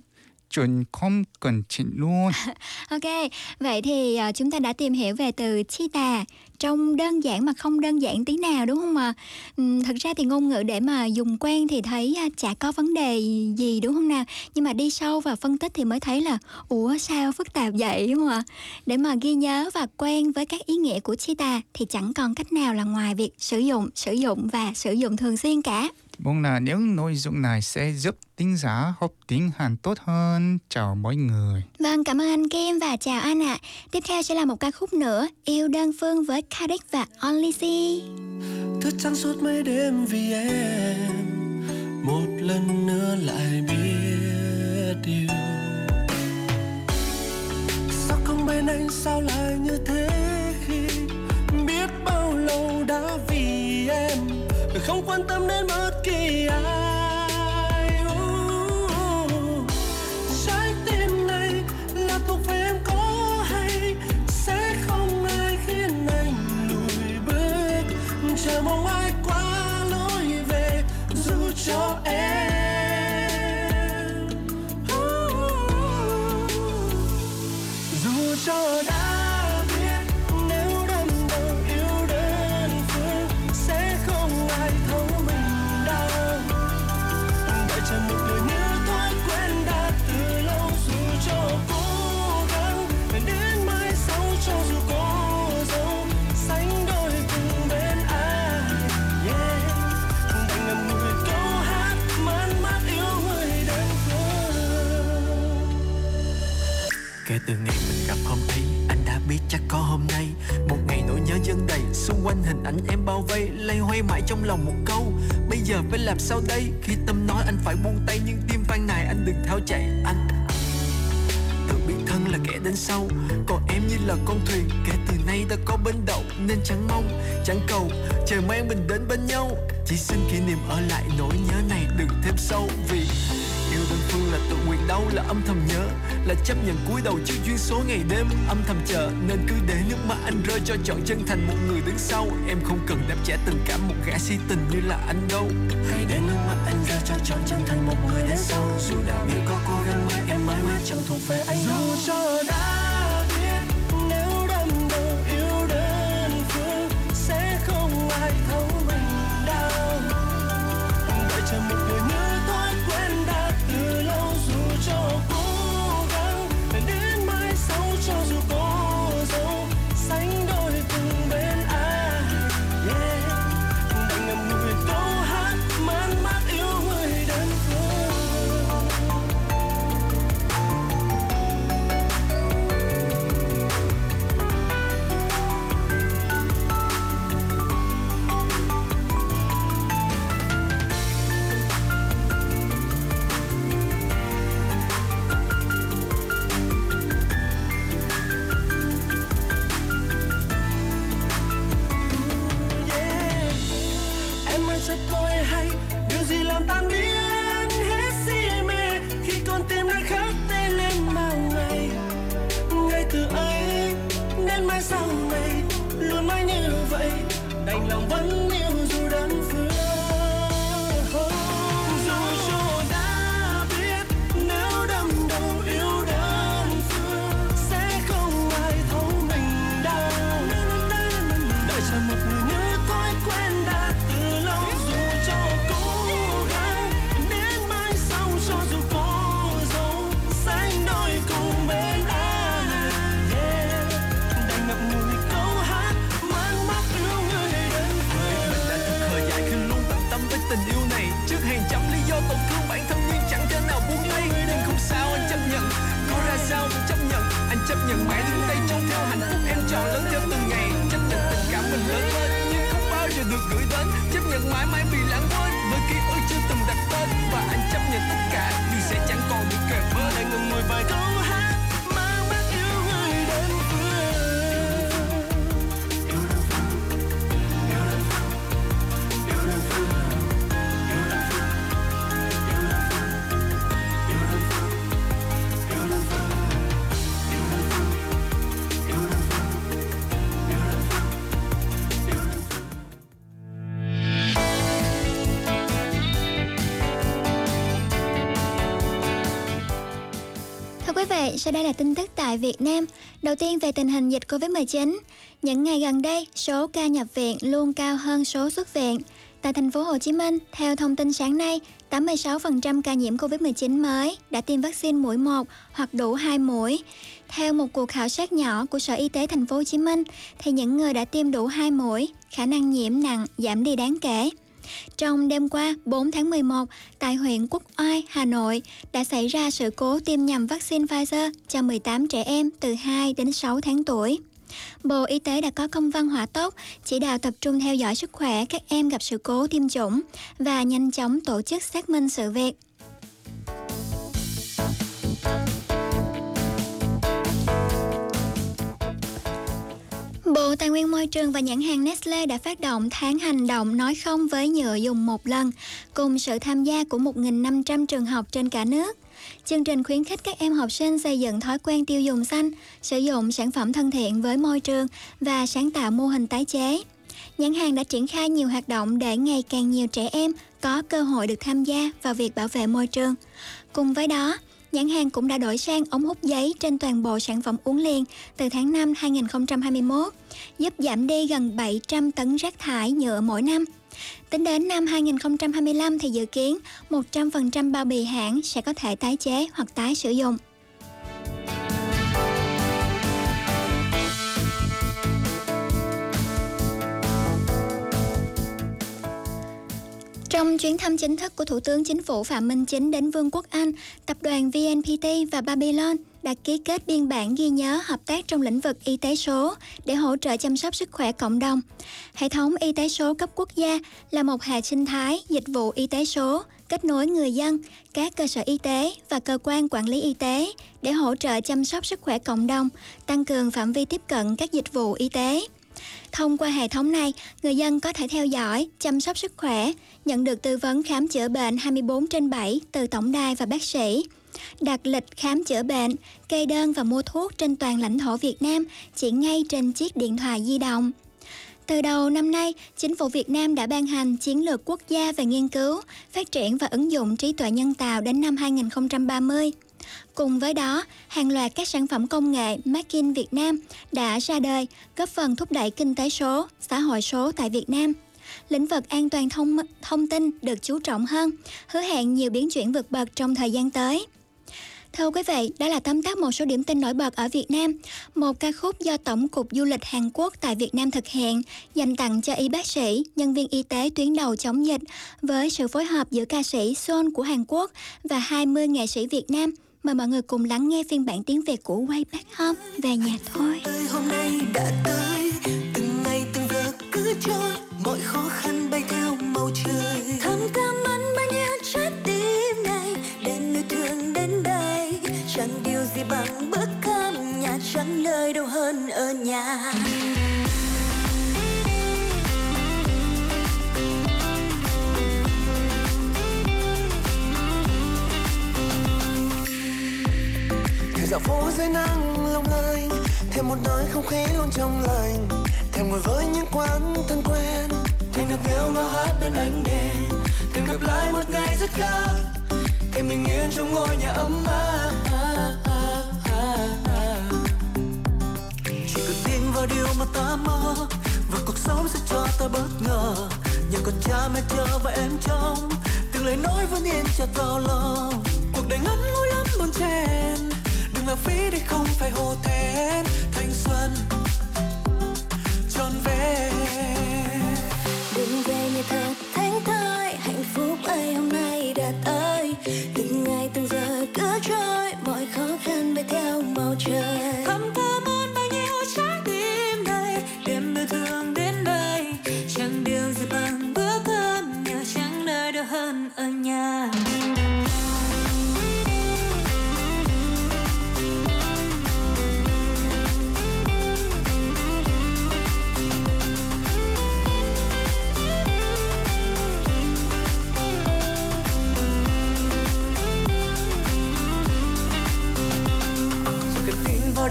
Chuyện không cần chỉnh luôn. Ok, vậy thì chúng ta đã tìm hiểu về từ 치다. Trông đơn giản mà không đơn giản tí nào đúng không ạ? Thật ra thì ngôn ngữ để mà dùng quen thì thấy chả có vấn đề gì đúng không nào? Nhưng mà đi sâu và phân tích thì mới thấy là ủa sao phức tạp vậy đúng không ạ? Để mà ghi nhớ và quen với các ý nghĩa của 치다 thì chẳng còn cách nào là ngoài việc sử dụng và sử dụng thường xuyên cả. Mong là những nội dung này sẽ giúp tính giả học tiếng Hàn tốt hơn. Chào mọi người. Vâng, cảm ơn anh Kim và chào anh ạ. Tiếp theo sẽ là một ca khúc nữa, Yêu đơn phương với Karik và Only Z. Thức trắng suốt mấy đêm vì em, một lần nữa lại biết yêu. Sao không bên anh, sao lại như thế khi biết bao lâu đã vì em không quan tâm đến bất kỳ ai. Trái tim này là thuộc về em có hay, sẽ không ai khiến anh lùi bước, chờ mong ai qua lối về dù cho em, dù cho đã. Kể từ ngày mình gặp hôm ấy, anh đã biết chắc có hôm nay. Một ngày nỗi nhớ dâng đầy, xung quanh hình ảnh em bao vây, lay hoay mãi trong lòng một câu: bây giờ phải làm sao đây? Khi tâm nói anh phải buông tay, nhưng tim van nài anh đừng tháo chạy. Anh tự biết thân là kẻ đến sau, còn em như là con thuyền. Kể từ nay ta có bến đậu, nên chẳng mong, chẳng cầu, trời mang mình đến bên nhau. Chỉ xin kỷ niệm ở lại, nỗi nhớ này đừng thêm sâu. Vì yêu đơn phương là tự nguyện, đau là âm thầm nhớ, là chấp nhận cúi đầu trước duyên số ngày đêm âm thầm chờ. Nên cứ để nước mắt anh rơi cho trọn chân thành một người đứng sau. Em không cần đáp trả tình cảm một gã si tình như là anh đâu. Hãy để nước mắt anh rơi cho trọn chân thành một người đến sau. Dù đã biết có cố gắng mãi, em mãi mãi chẳng thuộc về anh đâu. Dù cho đã biết nếu đâm đầu yêu đơn phương sẽ không ai thấu mình đau. Đợi chờ một người nữa cho cố gắng đến mai sau, cho dù có dấu sánh đôi từng bên ai. Đành ngậm ngùi câu hát man mác yêu người đơn phương. mãi sau này, luôn mãi như vậy, đành lòng vẫn yêu dù đơn phương. Chấp nhận mãi thương tay trong theo hạnh phúc em chọn lớn theo từng ngày. Chấp nhận tình cảm mình lớn lên nhưng không bao giờ được gửi đến. Chấp nhận mãi mãi bị lãng quên với ký ức chưa từng đặt tên. Và anh chấp nhận tất cả vì sẽ chẳng còn bị kề bên. Hãy ngừng ngồi vài câu hát mang mắt yêu người đến vậy. Sau đây là tin tức tại Việt Nam. Đầu tiên về tình hình dịch Covid-19. Những ngày gần đây, số ca nhập viện luôn cao hơn số xuất viện. Tại thành phố Hồ Chí Minh, theo thông tin sáng nay, 86% ca nhiễm Covid-19 mới đã tiêm vaccine mũi 1 hoặc đủ 2 mũi. Theo một cuộc khảo sát nhỏ của Sở Y tế thành phố Hồ Chí Minh, thì những người đã tiêm đủ 2 mũi, khả năng nhiễm nặng giảm đi đáng kể. Trong đêm qua 4 tháng 11, tại huyện Quốc Oai, Hà Nội, đã xảy ra sự cố tiêm nhầm vaccine Pfizer cho 18 trẻ em từ 2 đến 6 tháng tuổi. Bộ Y tế đã có công văn hỏa tốc, chỉ đạo tập trung theo dõi sức khỏe các em gặp sự cố tiêm chủng và nhanh chóng tổ chức xác minh sự việc. Bộ Tài nguyên Môi trường và nhãn hàng Nestlé đã phát động tháng hành động nói không với nhựa dùng một lần, cùng sự tham gia của 1.500 trường học trên cả nước. Chương trình khuyến khích các em học sinh xây dựng thói quen tiêu dùng xanh, sử dụng sản phẩm thân thiện với môi trường và sáng tạo mô hình tái chế. Nhãn hàng đã triển khai nhiều hoạt động để ngày càng nhiều trẻ em có cơ hội được tham gia vào việc bảo vệ môi trường. Cùng với đó, nhãn hàng cũng đã đổi sang ống hút giấy trên toàn bộ sản phẩm uống liền từ tháng 5 2021, giúp giảm đi gần 700 tấn rác thải nhựa mỗi năm. Tính đến năm 2025 thì dự kiến 100% bao bì hãng sẽ có thể tái chế hoặc tái sử dụng. Trong chuyến thăm chính thức của Thủ tướng Chính phủ Phạm Minh Chính đến Vương quốc Anh, tập đoàn VNPT và Babylon đã ký kết biên bản ghi nhớ hợp tác trong lĩnh vực y tế số để hỗ trợ chăm sóc sức khỏe cộng đồng. Hệ thống y tế số cấp quốc gia là một hệ sinh thái dịch vụ y tế số kết nối người dân, các cơ sở y tế và cơ quan quản lý y tế để hỗ trợ chăm sóc sức khỏe cộng đồng, tăng cường phạm vi tiếp cận các dịch vụ y tế. Thông qua hệ thống này, người dân có thể theo dõi, chăm sóc sức khỏe, nhận được tư vấn khám chữa bệnh 24/7 từ tổng đài và bác sĩ, đặt lịch khám chữa bệnh, kê đơn và mua thuốc trên toàn lãnh thổ Việt Nam chỉ ngay trên chiếc điện thoại di động. Từ đầu năm nay, Chính phủ Việt Nam đã ban hành chiến lược quốc gia về nghiên cứu, phát triển và ứng dụng trí tuệ nhân tạo đến năm 2030. Cùng với đó, hàng loạt các sản phẩm công nghệ Made in Việt Nam đã ra đời, góp phần thúc đẩy kinh tế số, xã hội số tại Việt Nam. Lĩnh vực an toàn thông tin được chú trọng hơn, hứa hẹn nhiều biến chuyển vượt bậc trong thời gian tới. Thưa quý vị, đó là tóm tắt một số điểm tin nổi bật ở Việt Nam. Một ca khúc do Tổng cục Du lịch Hàn Quốc tại Việt Nam thực hiện, dành tặng cho y bác sĩ, nhân viên y tế tuyến đầu chống dịch, với sự phối hợp giữa ca sĩ Son của Hàn Quốc và 20 nghệ sĩ Việt Nam. Mời mọi người cùng lắng nghe phiên bản tiếng Việt của Wayback Home, Về Nhà Thôi. Hôm nay đã tới, từng ngày từng giờ cứ trôi, mọi khó khăn bay theo màu trời. Thầm cảm ơn bao nhiêu trái tim này, đem người thương đến đây. Chẳng điều gì bằng bữa cơm nhà, chẳng nơi đâu hơn ở nhà. Dạo phố dưới nắng long lanh, Thêm một nơi không khí luôn trong lành, thèm ngồi với những quán thân quen, thèm được yêu ngó hát bên ánh đèn, thèm gặp lại một ngày rất cao, thèm bình yên trong ngôi nhà ấm áp. Chỉ cần tin vào điều mà ta mơ, và cuộc sống sẽ cho ta bất ngờ. Nhờ có cha mẹ chờ và em trong, từng lời nói vẫn yên cho ta lòng. Cuộc đời ngắn ngủi lắm buồn chen, đừng lãng phí để không phải hổ thẹn. Thanh xuân tròn vẹn. Đừng về nhà thật thánh thơi, hạnh phúc ấy hôm nay đã tới. Từng ngày từng giờ cứ trôi, mọi khó khăn bay theo màu trời. Thầm thơ muốn bao nhiêu trái tim đây, đêm mưa thương đến đây. Chẳng điều gì bằng bữa cơm, nhà chẳng nơi đâu hơn ở nhà.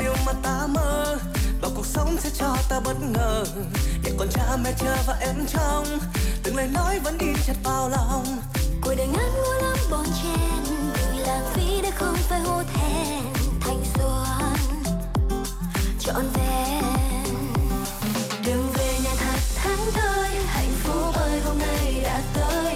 Điều mà ta mơ, bảo cuộc sống sẽ cho ta bất ngờ. Để con cha mẹ chờ và em trong, từng lời nói vẫn in chặt vào lòng. Cuộc đời ngắn ngủi lắm bon chen, đừng lãng phí để không phải hổ thẹn. Thanh xuân trọn vẹn. Đừng về nhà thật thánh thơi, hạnh phúc ơi hôm nay đã tới.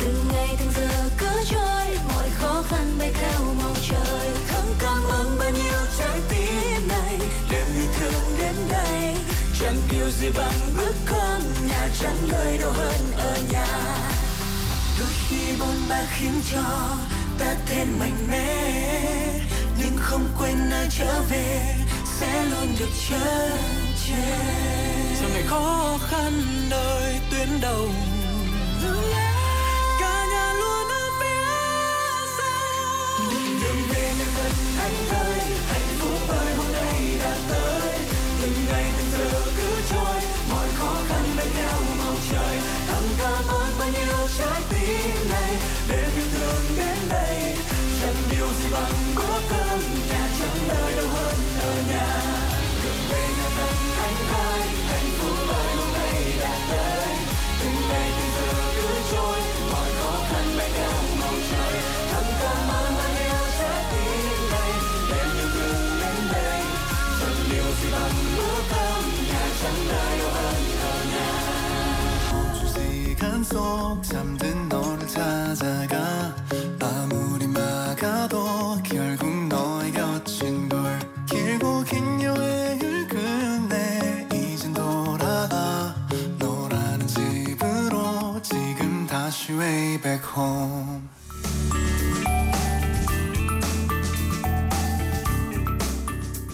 Từng ngày từng giờ cứ trôi, mọi khó khăn bay theo mong trời. Không cảm ơn bao nhiêu trái tim này, đêm yêu thương đến đây. Chẳng điều gì bằng bữa cơm, nhà chẳng nơi đâu hơn ở nhà. Đôi khi bôn ba khiến cho ta thêm mạnh mẽ, nhưng không quên nơi trở về sẽ luôn được chở che. Giờ ngày khó khăn nơi tuyến đầu, anh ơi, hạnh phúc ơi hôm nay đã tới. Từng ngày từng giờ cứ trôi, mọi khó khăn bên nhau màu trời. Thầm cảm ơn bao nhiêu trái tim này, để yêu thương đến đây. Chẳng điều gì bằng bữa cơm, nhà chẳng nơi đâu hơn ở nhà. Đừng về nhà thật anh ơi, hạnh phúc ơi hôm nay đã tới. Từng ngày từng giờ cứ trôi, mọi khó khăn bên nhau màu trời. Thầm cảm ơn bao nhiêu trái tim. 수없이 간 속 잠든 너를 찾아가 아무리 막아도 결국 너의 곁인 걸 길고 긴 여행을 끝내 이젠 돌아가 너라는 집으로 지금 다시 way back home.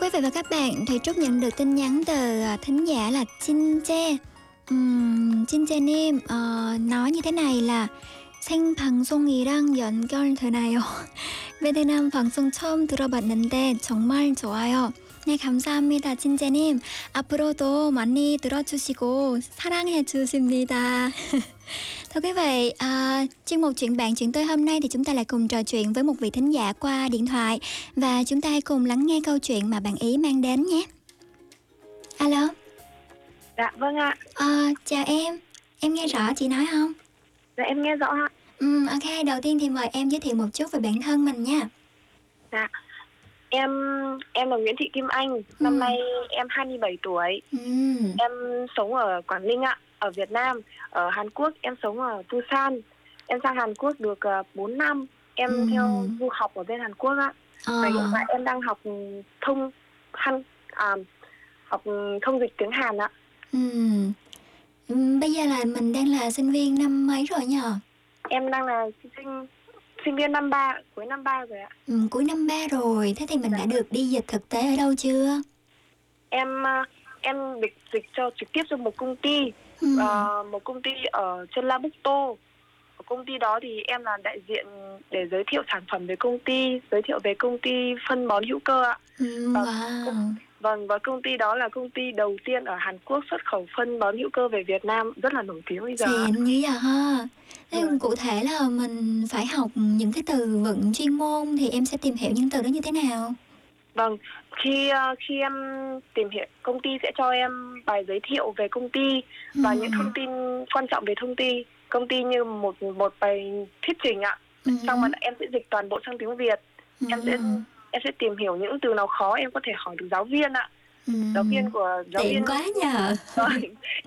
Quý vị và các bạn, Thùy Trúc nhận được tin nhắn từ thính giả là Shinsegae. Shinsegae nói như thế này là 생 방송이랑 연결 되나요? 베트남 방송 처음 들어봤는데 정말 좋아요. 네, 감사합니다, Shinsegae. 앞으로도 많이 들어주시고 사랑해 주십니다. Thưa quý vị, chuyên mục Chuyện Bạn Chuyện Tôi hôm nay thì chúng ta lại cùng trò chuyện với một vị thính giả qua điện thoại. Và chúng ta hãy cùng lắng nghe câu chuyện mà bạn ý mang đến nhé. Alo. Dạ vâng ạ. Chào em. Em nghe rõ chị nói không? Dạ em nghe rõ ạ. Ok, đầu tiên thì mời em giới thiệu một chút về bản thân mình nha. Dạ, Em là Nguyễn Thị Kim Anh, năm nay em 27 tuổi. Em sống ở Quảng Ninh ạ, ở Việt Nam. Ở Hàn Quốc em sống ở Busan. Em sang Hàn Quốc được 4 năm. Em theo du học ở bên Hàn Quốc ạ. Và hiện tại em đang học thông dịch tiếng Hàn ạ. Bây giờ là mình đang là sinh viên năm mấy rồi nhờ? Em đang là sinh viên năm 3, cuối năm 3 rồi ạ. Cuối năm 3 rồi, thế thì mình đã được đi dịch thực tế ở đâu chưa? Em dịch trực tiếp cho một công ty, một công ty ở trên Labukto. Ở công ty đó thì em là đại diện để giới thiệu sản phẩm về công ty, giới thiệu về công ty phân bón hữu cơ ạ. Và công ty đó là công ty đầu tiên ở Hàn Quốc xuất khẩu phân bón hữu cơ về Việt Nam, rất là nổi tiếng bây giờ. Xịn như vậy ha. Thế cụ thể là mình phải học những cái từ vựng chuyên môn thì em sẽ tìm hiểu những từ đó như thế nào? Vâng, khi em tìm hiểu, công ty sẽ cho em bài giới thiệu về công ty và những thông tin quan trọng về công ty như một bài thuyết trình ạ. Xong rồi em sẽ dịch toàn bộ sang tiếng Việt. Em sẽ tìm hiểu những từ nào khó em có thể hỏi được giáo viên ạ. Giáo viên quá nhờ.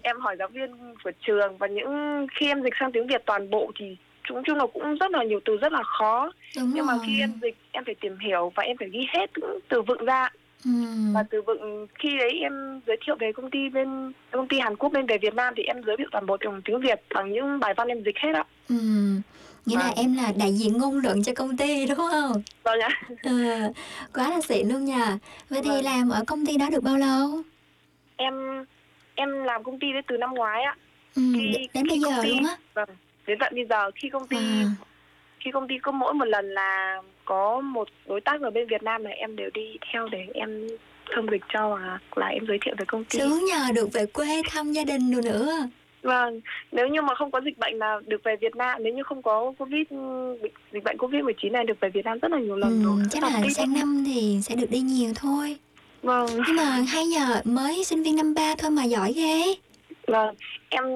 Em hỏi giáo viên của trường, và những khi em dịch sang tiếng Việt toàn bộ thì chúng chung là cũng rất là nhiều từ rất là khó. Nhưng mà khi em dịch em phải tìm hiểu và em phải ghi hết từ vựng ra. Và từ vựng khi đấy em giới thiệu về công ty Hàn Quốc bên về Việt Nam thì em giới thiệu toàn bộ tiếng Việt bằng những bài văn em dịch hết ạ. Nghĩa là em là đại diện ngôn luận cho công ty đúng không? Vâng ạ. Quá là xịn luôn nha. Vậy thì làm ở công ty đó được bao lâu? Em làm công ty đấy từ năm ngoái ạ. Đến bây giờ luôn á? Vâng, đến tận bây giờ. Khi công ty có mỗi một lần là có một đối tác ở bên Việt Nam này em đều đi theo để em thông dịch cho, là em giới thiệu về công ty. Sướng nhờ, được về quê thăm gia đình đồ nữa. Vâng, nếu như mà không có dịch bệnh là được về Việt Nam, nếu như không có dịch bệnh Covid-19 này được về Việt Nam rất là nhiều lần rồi. Chắc là sang năm thì sẽ được đi nhiều thôi. Vâng. Nhưng mà hay nhờ, mới sinh viên năm 3 thôi mà giỏi ghê. Vâng,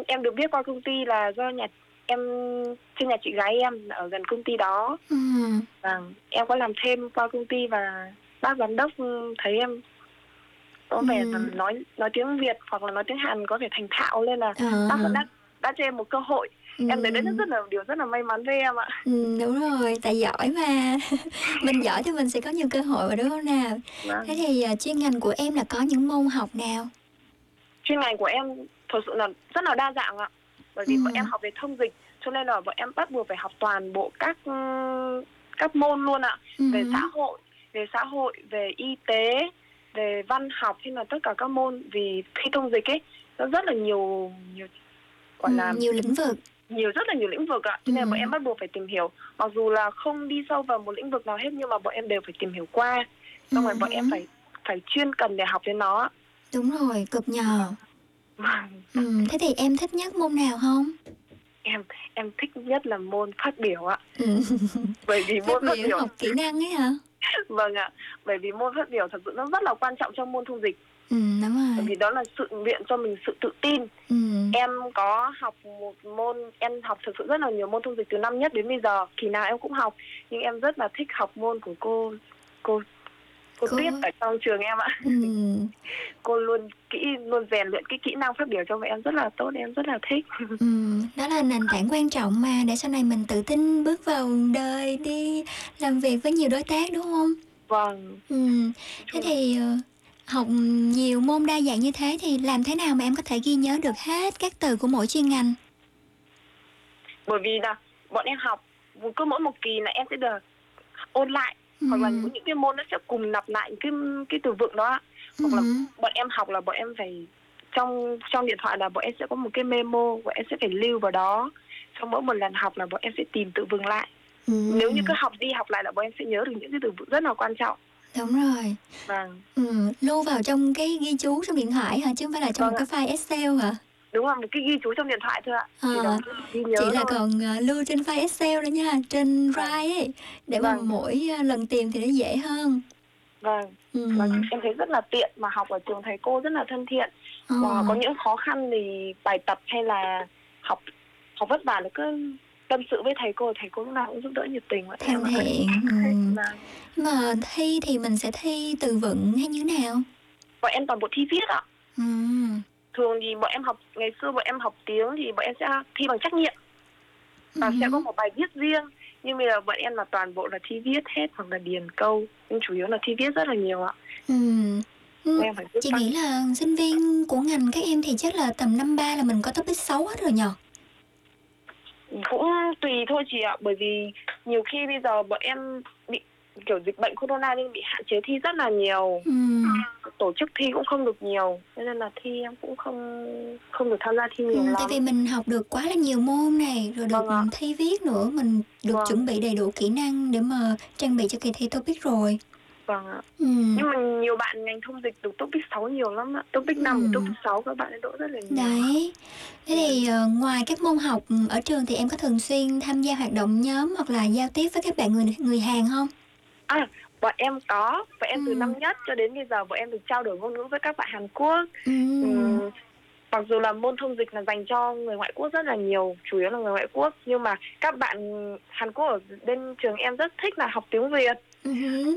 em được biết qua công ty là do nhà chị gái em ở gần công ty đó. Vâng, em có làm thêm qua công ty và bác giám đốc thấy em có vẻ nói tiếng Việt hoặc là nói tiếng Hàn có vẻ thành thạo nên là bác cũng đã cho em một cơ hội. Em thấy đấy điều rất là may mắn với em ạ. Đúng rồi, tại giỏi mà. Mình giỏi thì mình sẽ có nhiều cơ hội mà, đúng không nào? Thế thì chuyên ngành của em là có những môn học nào? Chuyên ngành của em thật sự là rất là đa dạng ạ. Bởi vì bọn em học về thông dịch cho nên là bọn em bắt buộc phải học toàn bộ các môn luôn ạ. Về xã hội, về y tế, về văn học, hay là tất cả các môn, vì khi thông dịch ấy nó rất là nhiều nhiều lĩnh vực ạ, cho nên bọn em bắt buộc phải tìm hiểu, mặc dù là không đi sâu vào một lĩnh vực nào hết nhưng mà bọn em đều phải tìm hiểu qua, xong rồi bọn em phải chuyên cần để học đến nó. Đúng rồi, cực nhờ. Thế thì em thích nhất môn nào không? Em thích nhất là môn phát biểu ạ. Bởi vì môn phát biểu học kỹ năng ấy hả? Vâng ạ, bởi vì môn phát biểu thật sự nó rất là quan trọng trong môn thông dịch. Đúng rồi. Bởi vì đó là sự luyện cho mình sự tự tin. Em có học em học thật sự rất là nhiều môn thông dịch từ năm nhất đến bây giờ, kỳ nào em cũng học, nhưng em rất là thích học môn của cô Tuyết ở trong trường em ạ. Cô luôn rèn luyện cái kỹ năng phát biểu cho em rất là tốt, em rất là thích. Đó là nền tảng quan trọng mà để sau này mình tự tin bước vào đời đi làm việc với nhiều đối tác, đúng không? Vâng. Thế thì học nhiều môn đa dạng như thế thì làm thế nào mà em có thể ghi nhớ được hết các từ của mỗi chuyên ngành? Bởi vì là bọn em học cứ mỗi một kỳ là em sẽ được ôn lại, hoặc là những cái môn nó sẽ cùng lặp lại cái từ vựng đó, hoặc là bọn em học là bọn em phải trong điện thoại là bọn em sẽ có một cái memo, bọn em sẽ phải lưu vào đó, sau mỗi một lần học là bọn em sẽ tìm từ vựng lại. Nếu như cứ học đi học lại là bọn em sẽ nhớ được những cái từ vựng rất là quan trọng. Đúng rồi. Vâng. Lưu vào trong cái ghi chú trong điện thoại hả, chứ không phải là trong một cái file Excel hả? Đúng rồi, một cái ghi chú trong điện thoại thôi ạ. Chỉ là còn lưu trên file Excel nữa nha, trên Drive ấy, để mà mỗi lần tìm thì nó dễ hơn. Vâng. Em thấy rất là tiện, mà học ở trường thầy cô rất là thân thiện. Và có những khó khăn thì bài tập hay là học vất vả là cứ tâm sự với thầy cô lúc nào cũng giúp đỡ nhiệt tình vậy. Theo hẹn. Mà thi thì mình sẽ thi từ vựng hay như thế nào? Bọn em toàn bộ thi viết ạ. Thường thì bọn em học, ngày xưa bọn em học tiếng thì bọn em sẽ thi bằng trắc nghiệm và sẽ có một bài viết riêng. Nhưng bây giờ bọn em là toàn bộ là thi viết hết hoặc là điền câu, nhưng chủ yếu là thi viết rất là nhiều ạ. Chị nghĩ là sinh viên của ngành các em thì chắc là tầm năm ba là mình có topic 6 hết rồi nhờ? Cũng tùy thôi chị ạ, bởi vì nhiều khi bây giờ bọn em bị kiểu dịch bệnh corona nên bị hạn chế thi rất là nhiều, tổ chức thi cũng không được nhiều, nên là thi em cũng không được tham gia thi nhiều lắm. Tại vì mình học được quá là nhiều môn này, rồi được thi viết nữa, mình được chuẩn bị đầy đủ kỹ năng để mà trang bị cho kỳ thi topic rồi. Vâng ạ. Nhưng mà nhiều bạn ngành thông dịch được topic 6 nhiều lắm ạ. Topic 5 và topic 6 các bạn ấy đỗ rất là nhiều. Đấy. Thế thì ngoài các môn học ở trường thì em có thường xuyên tham gia hoạt động nhóm hoặc là giao tiếp với các bạn người Hàn không? À, bọn em có. Bọn em từ năm nhất cho đến bây giờ bọn em được trao đổi ngôn ngữ với các bạn Hàn Quốc. Mặc dù là môn thông dịch là dành cho người ngoại quốc rất là nhiều, chủ yếu là người ngoại quốc, nhưng mà các bạn Hàn Quốc ở bên trường em rất thích là học tiếng Việt.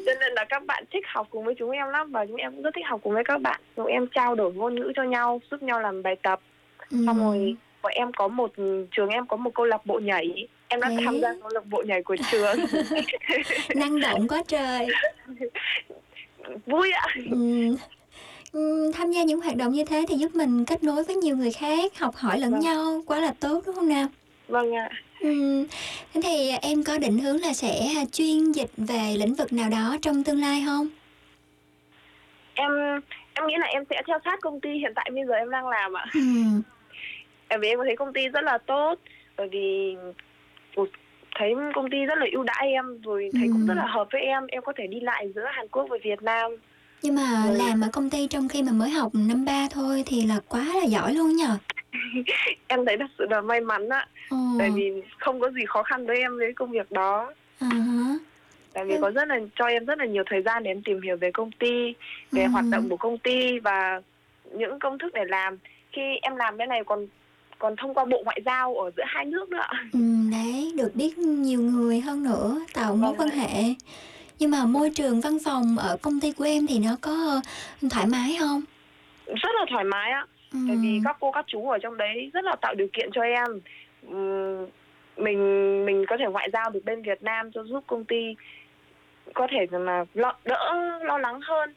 Cho nên là các bạn thích học cùng với chúng em lắm, và chúng em cũng rất thích học cùng với các bạn. Chúng em trao đổi ngôn ngữ cho nhau, giúp nhau làm bài tập. Xong rồi bọn em có một, trường em có một câu lạc bộ nhảy. Em đã tham gia câu lạc bộ nhảy của trường. Năng động quá trời. Vui ạ. Tham gia những hoạt động như thế thì giúp mình kết nối với nhiều người khác, học hỏi lẫn nhau, quá là tốt đúng không nào? Vâng ạ. Thế thì em có định hướng là sẽ chuyên dịch về lĩnh vực nào đó trong tương lai không? Em nghĩ là em sẽ theo sát công ty hiện tại bây giờ em đang làm ạ. Vì em thấy công ty rất là tốt, bởi vì thấy công ty rất là ưu đãi em, rồi thấy cũng rất là hợp với em có thể đi lại giữa Hàn Quốc và Việt Nam. Nhưng mà làm ở công ty trong khi mà mới học năm 3 thôi thì là quá là giỏi luôn nhờ. Em thấy thật sự là may mắn ạ. Tại vì không có gì khó khăn với em với công việc đó. Tại vì có rất là cho em rất là nhiều thời gian để em tìm hiểu về công ty, về hoạt động của công ty và những công thức để làm. Khi em làm bên này còn thông qua bộ ngoại giao ở giữa hai nước nữa. Đấy, được biết nhiều người hơn nữa, tạo mối quan hệ. Nhưng mà môi trường văn phòng ở công ty của em thì nó có thoải mái không? Rất là thoải mái ạ. Tại vì các cô các chú ở trong đấy rất là tạo điều kiện cho em. Mình có thể ngoại giao được bên Việt Nam cho giúp công ty có thể là đỡ lo lắng hơn.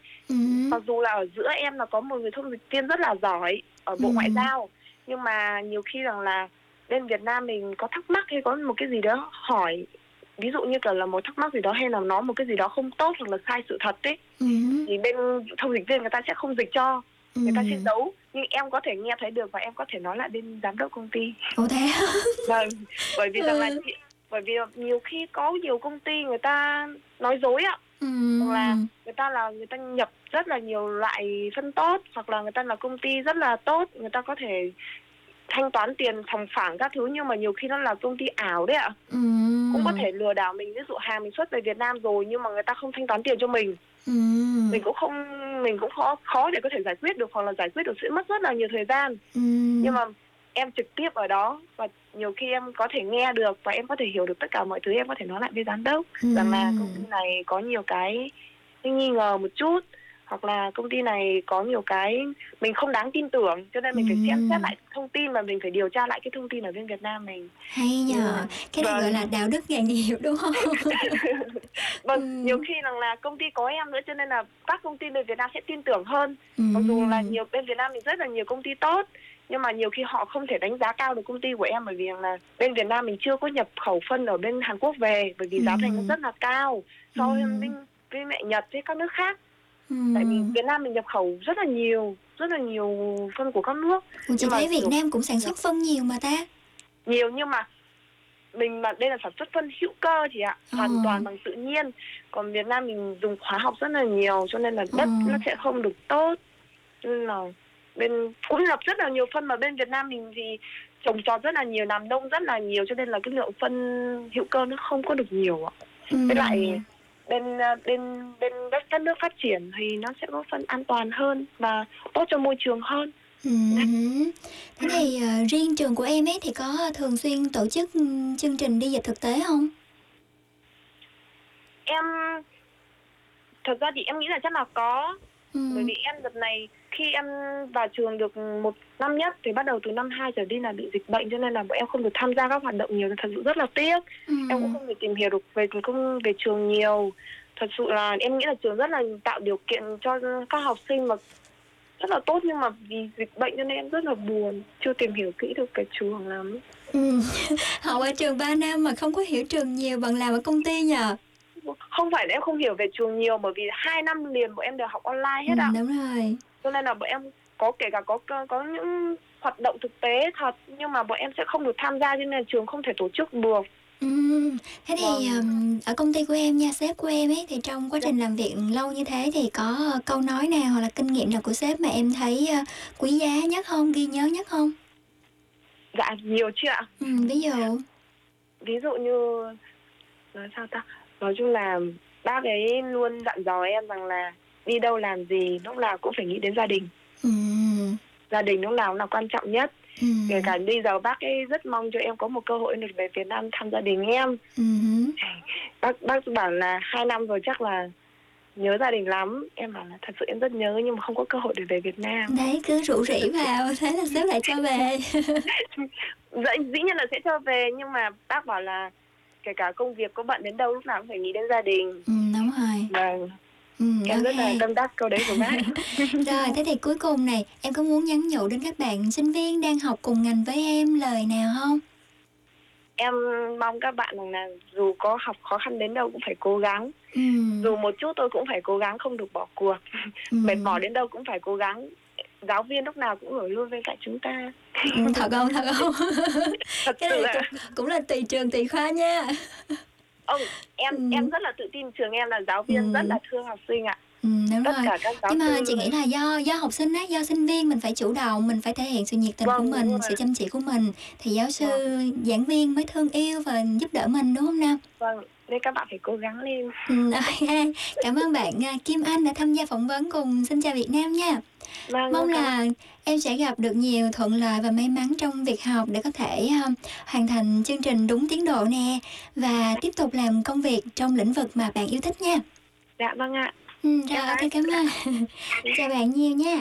Mặc dù là ở giữa em là có một người thông dịch viên rất là giỏi ở bộ ngoại giao, nhưng mà nhiều khi rằng là bên Việt Nam mình có thắc mắc hay có một cái gì đó hỏi, ví dụ như là một thắc mắc gì đó hay là nói một cái gì đó không tốt hoặc là sai sự thật ấy, thì bên thông dịch viên người ta sẽ không dịch cho, người ta sẽ giấu, nhưng em có thể nghe thấy được và em có thể nói lại bên giám đốc công ty. Thế vâng, bởi vì rằng là bởi vì nhiều khi có nhiều công ty người ta nói dối ạ, hoặc là người ta nhập rất là nhiều loại phân tốt, hoặc là người ta là công ty rất là tốt, người ta có thể thanh toán tiền phòng phẳng các thứ, nhưng mà nhiều khi nó là công ty ảo đấy ạ. Cũng có thể lừa đảo mình, ví dụ hàng mình xuất về Việt Nam rồi nhưng mà người ta không thanh toán tiền cho mình. Mình cũng khó để có thể giải quyết được, hoặc là giải quyết được sẽ mất rất là nhiều thời gian. Nhưng mà em trực tiếp ở đó và nhiều khi em có thể nghe được và em có thể hiểu được tất cả mọi thứ, em có thể nói lại với giám đốc rằng là công ty này có nhiều cái nghi ngờ một chút, hoặc là công ty này có nhiều cái mình không đáng tin tưởng, cho nên mình phải xem xét lại thông tin và mình phải điều tra lại cái thông tin ở bên Việt Nam mình. Hay nhờ, cái này gọi là đạo đức nghề nghiệp đúng không? Nhiều khi là công ty có em nữa cho nên là các công ty bên Việt Nam sẽ tin tưởng hơn. Mặc dù là nhiều bên Việt Nam mình rất là nhiều công ty tốt, nhưng mà nhiều khi họ không thể đánh giá cao được công ty của em, bởi vì là bên Việt Nam mình chưa có nhập khẩu phân ở bên Hàn Quốc về, bởi vì giá thành nó rất là cao so với mẹ Nhật với các nước khác. Tại vì Việt Nam mình nhập khẩu rất là nhiều phân của các nước. Chị thấy Việt Nam cũng sản xuất phân nhiều mà ta. Nhiều, nhưng mà đây là sản xuất phân hữu cơ thì ạ, hoàn toàn bằng tự nhiên. Còn Việt Nam mình dùng hóa học rất là nhiều cho nên là đất nó sẽ không được tốt. Nên là cũng nhập rất là nhiều phân, mà bên Việt Nam mình thì trồng trọt rất là nhiều, làm nông rất là nhiều cho nên là cái lượng phân hữu cơ nó không có được nhiều ạ. Với lại bên các nước phát triển thì nó sẽ có phân an toàn hơn và tốt cho môi trường hơn. Thế này riêng trường của em ấy thì có thường xuyên tổ chức chương trình đi dịch thực tế không? Em thật ra thì em nghĩ là chắc là có. Bởi vì em đợt này khi em vào trường được một năm nhất thì bắt đầu từ năm 2 trở đi là bị dịch bệnh, cho nên là bọn em không được tham gia các hoạt động nhiều, thật sự rất là tiếc. Em cũng không được tìm hiểu được về trường nhiều. Thật sự là em nghĩ là trường rất là tạo điều kiện cho các học sinh mà rất là tốt, nhưng mà vì dịch bệnh cho nên em rất là buồn, chưa tìm hiểu kỹ được cái trường lắm. Học ở trường 3 năm mà không có hiểu trường nhiều bằng làm ở công ty nhờ. Không phải là em không hiểu về trường nhiều, bởi vì 2 năm liền bọn em đều học online hết ạ. Đúng rồi. Cho nên là bọn em có kể cả có những hoạt động thực tế thật, nhưng mà bọn em sẽ không được tham gia, cho nên là trường không thể tổ chức được. Thế thì ở công ty của em nha, sếp của em ấy, thì trong quá trình làm việc lâu như thế thì có câu nói nào hoặc là kinh nghiệm nào của sếp mà em thấy quý giá nhất không, ghi nhớ nhất không? Dạ nhiều chứ ạ. Ví dụ như nói sao ta, nói chung là bác ấy luôn dặn dò em rằng là đi đâu làm gì lúc nào cũng phải nghĩ đến gia đình. Gia đình lúc nào cũng là quan trọng nhất. Kể cả bây giờ bác ấy rất mong cho em có một cơ hội được về Việt Nam thăm gia đình em. Bác bảo là 2 năm rồi chắc là nhớ gia đình lắm. Em bảo là thật sự em rất nhớ, nhưng mà không có cơ hội để về Việt Nam. Đấy, cứ rủ rỉ vào, thế là sếp lại cho về. Dĩ nhiên là sẽ cho về, nhưng mà bác bảo là kể cả công việc có bận đến đâu lúc nào cũng phải nghĩ đến gia đình. Đúng rồi. Vâng. Em rất là tâm đắc câu đấy của bác. Rồi, thế thì cuối cùng này, em có muốn nhắn nhủ đến các bạn sinh viên đang học cùng ngành với em lời nào không? Em mong các bạn rằng là dù có học khó khăn đến đâu cũng phải cố gắng. Dù một chút tôi cũng phải cố gắng, không được bỏ cuộc. Mệt mỏi đến đâu cũng phải cố gắng. Giáo viên lúc nào cũng ở luôn bên cạnh chúng ta. Thật không? Thật cái này là... cũng là tùy trường tùy khoa nha. Em rất là tự tin trường em là giáo viên rất là thương học sinh ạ. Đúng tất rồi. Cả các giáo nhưng mà chị nghĩ là do học sinh ấy, do sinh viên mình phải chủ động, mình phải thể hiện sự nhiệt tình của mình, sự chăm chỉ của mình thì giáo sư, giảng viên mới thương yêu và giúp đỡ mình, đúng không nào? Vâng, nên các bạn phải cố gắng lên. Okay. Cảm ơn bạn Kim Anh đã tham gia phỏng vấn cùng Xin Chào Việt Nam nha. Mong là em sẽ gặp được nhiều thuận lợi và may mắn trong việc học để có thể hoàn thành chương trình đúng tiến độ nè, và tiếp tục làm công việc trong lĩnh vực mà bạn yêu thích nha. Dạ vâng ạ. Rồi, ok, cảm ơn. Chào bạn nhiều nha.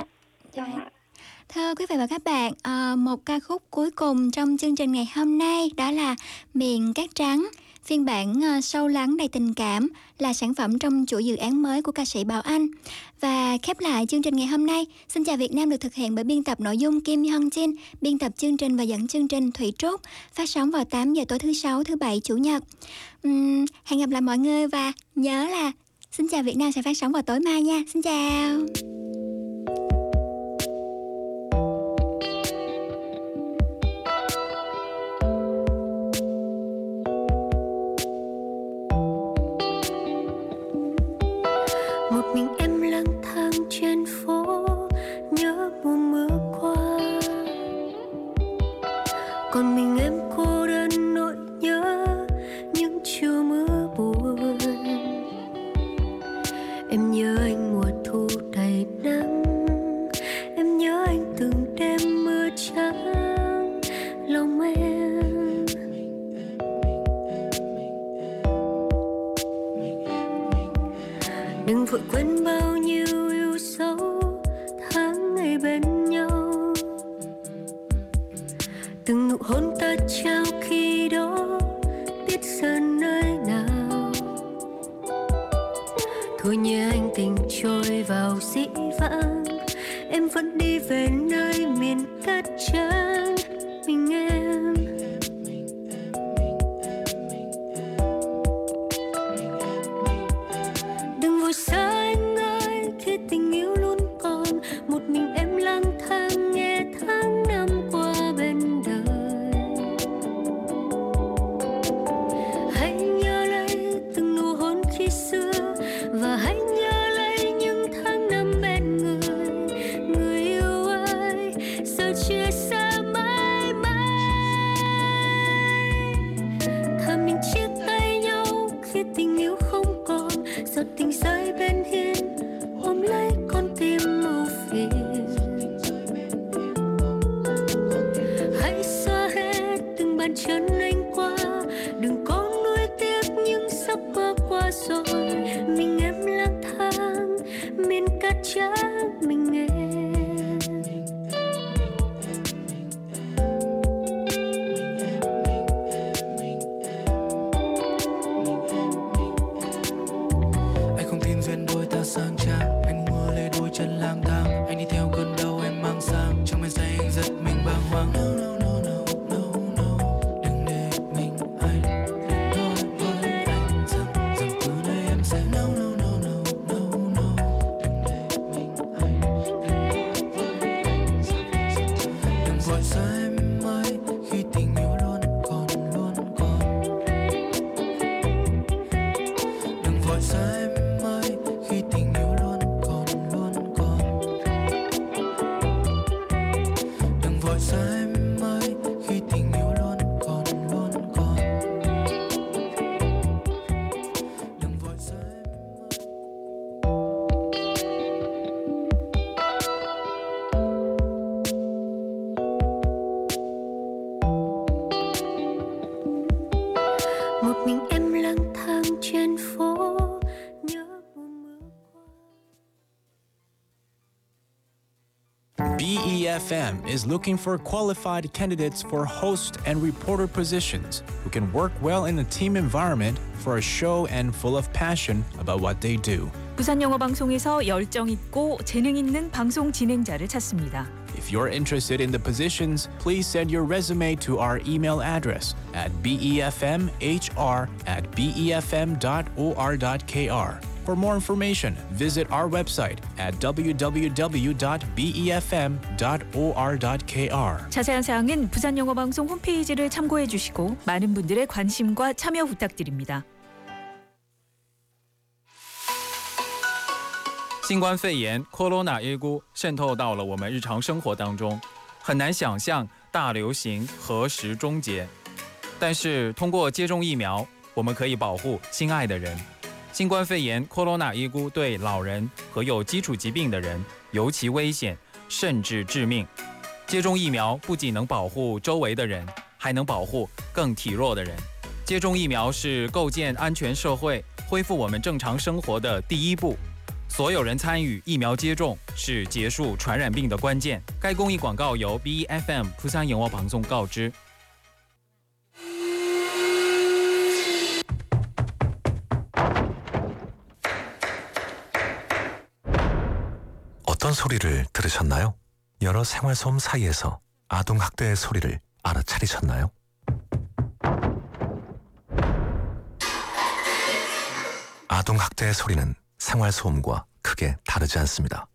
Chào bạn. Thưa quý vị và các bạn, một ca khúc cuối cùng trong chương trình ngày hôm nay đó là Miền Cát Trắng. Phiên bản sâu lắng đầy tình cảm là sản phẩm trong chuỗi dự án mới của ca sĩ Bảo Anh. Và khép lại chương trình ngày hôm nay, Xin Chào Việt Nam được thực hiện bởi biên tập nội dung Kim Hân Jin, biên tập chương trình và dẫn chương trình Thùy Trúc, phát sóng vào 8 giờ tối thứ 6, thứ 7, Chủ nhật. Hẹn gặp lại mọi người và nhớ là Xin Chào Việt Nam sẽ phát sóng vào tối mai nha. Xin chào. Một mình em lang thang trên phố, nhớ mùa mưa qua. Còn mình em cô đơn nỗi nhớ những chiều mưa buồn. Em nhớ anh mùa thu đầy nắng, em nhớ anh từng đêm mưa trắng lòng em. Đừng vội quên bao nhiêu yêu dấu tháng ngày bên nhau, từng nụ hôn ta trao khi đó biết dần nơi nào. Thôi nhé anh tình trôi vào dĩ vãng, em vẫn đi về nơi miền cát trắng mình em. Đừng vội xa anh ơi khi tình yêu luôn còn, một mình em lang thang nghe tháng năm qua bên đời. Hãy nhớ lấy từng nụ hôn khi xưa, và hãy nhớ lấy những tháng năm bên người. Người yêu ơi sao chia xa mãi mãi, thà mình chia tay nhau khi tình yêu không còn. Giọt tình rơi bên hiên ôm lấy con tim ưu phiền, bàn chân anh qua, đừng có nuối tiếc những giấc mơ qua rồi. Mình em lang thang miền cát trắng, mình em. Anh không tin duyên đôi ta sang trang, anh mưa lê đôi chân lang thang, anh đi theo cơn đau em mang sang, trong màn say anh giật mình bàng hoàng. BIFM is looking for qualified candidates for host and reporter positions who can work well in a team environment for a show and full of passion about what they do. 부산 영어 방송에서 열정 있고 재능 있는 방송 진행자를 찾습니다. If you're interested in the positions, please send your resume to our email address at befmhr@befm.or.kr. For more information, visit our website at www.befm.or.kr. 자세한 사항은 부산 영어 방송 홈페이지를 참고해 주시고 많은 분들의 관심과 참여 부탁드립니다. 新冠肺炎 （Corona-19） 渗透到了我们日常生活当中，很难想象大流行何时终结。但是通过接种疫苗，我们可以保护心爱的人。 新冠肺炎 （Corona-19） 对老人和有基础疾病的人尤其危险，甚至致命。接种疫苗不仅能保护周围的人，还能保护更体弱的人。接种疫苗是构建安全社会、恢复我们正常生活的第一步。所有人参与疫苗接种是结束传染病的关键。该公益广告由 BFM 釜山영화방송告知。 어떤 소리를 들으셨나요? 여러 생활소음 사이에서 아동학대의 소리를 알아차리셨나요? 아동학대의 소리는 생활소음과 크게 다르지 않습니다.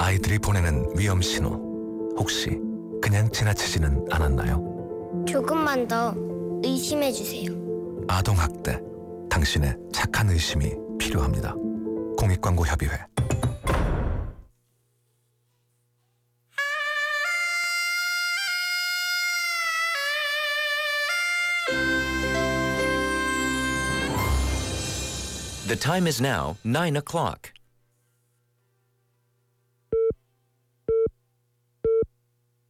아이들이 보내는 위험신호, 혹시 그냥 지나치지는 않았나요? 조금만 더 의심해주세요. 아동학대, 당신의 착한 의심이 필요합니다. 공익광고협의회. The time is now 9 o'clock.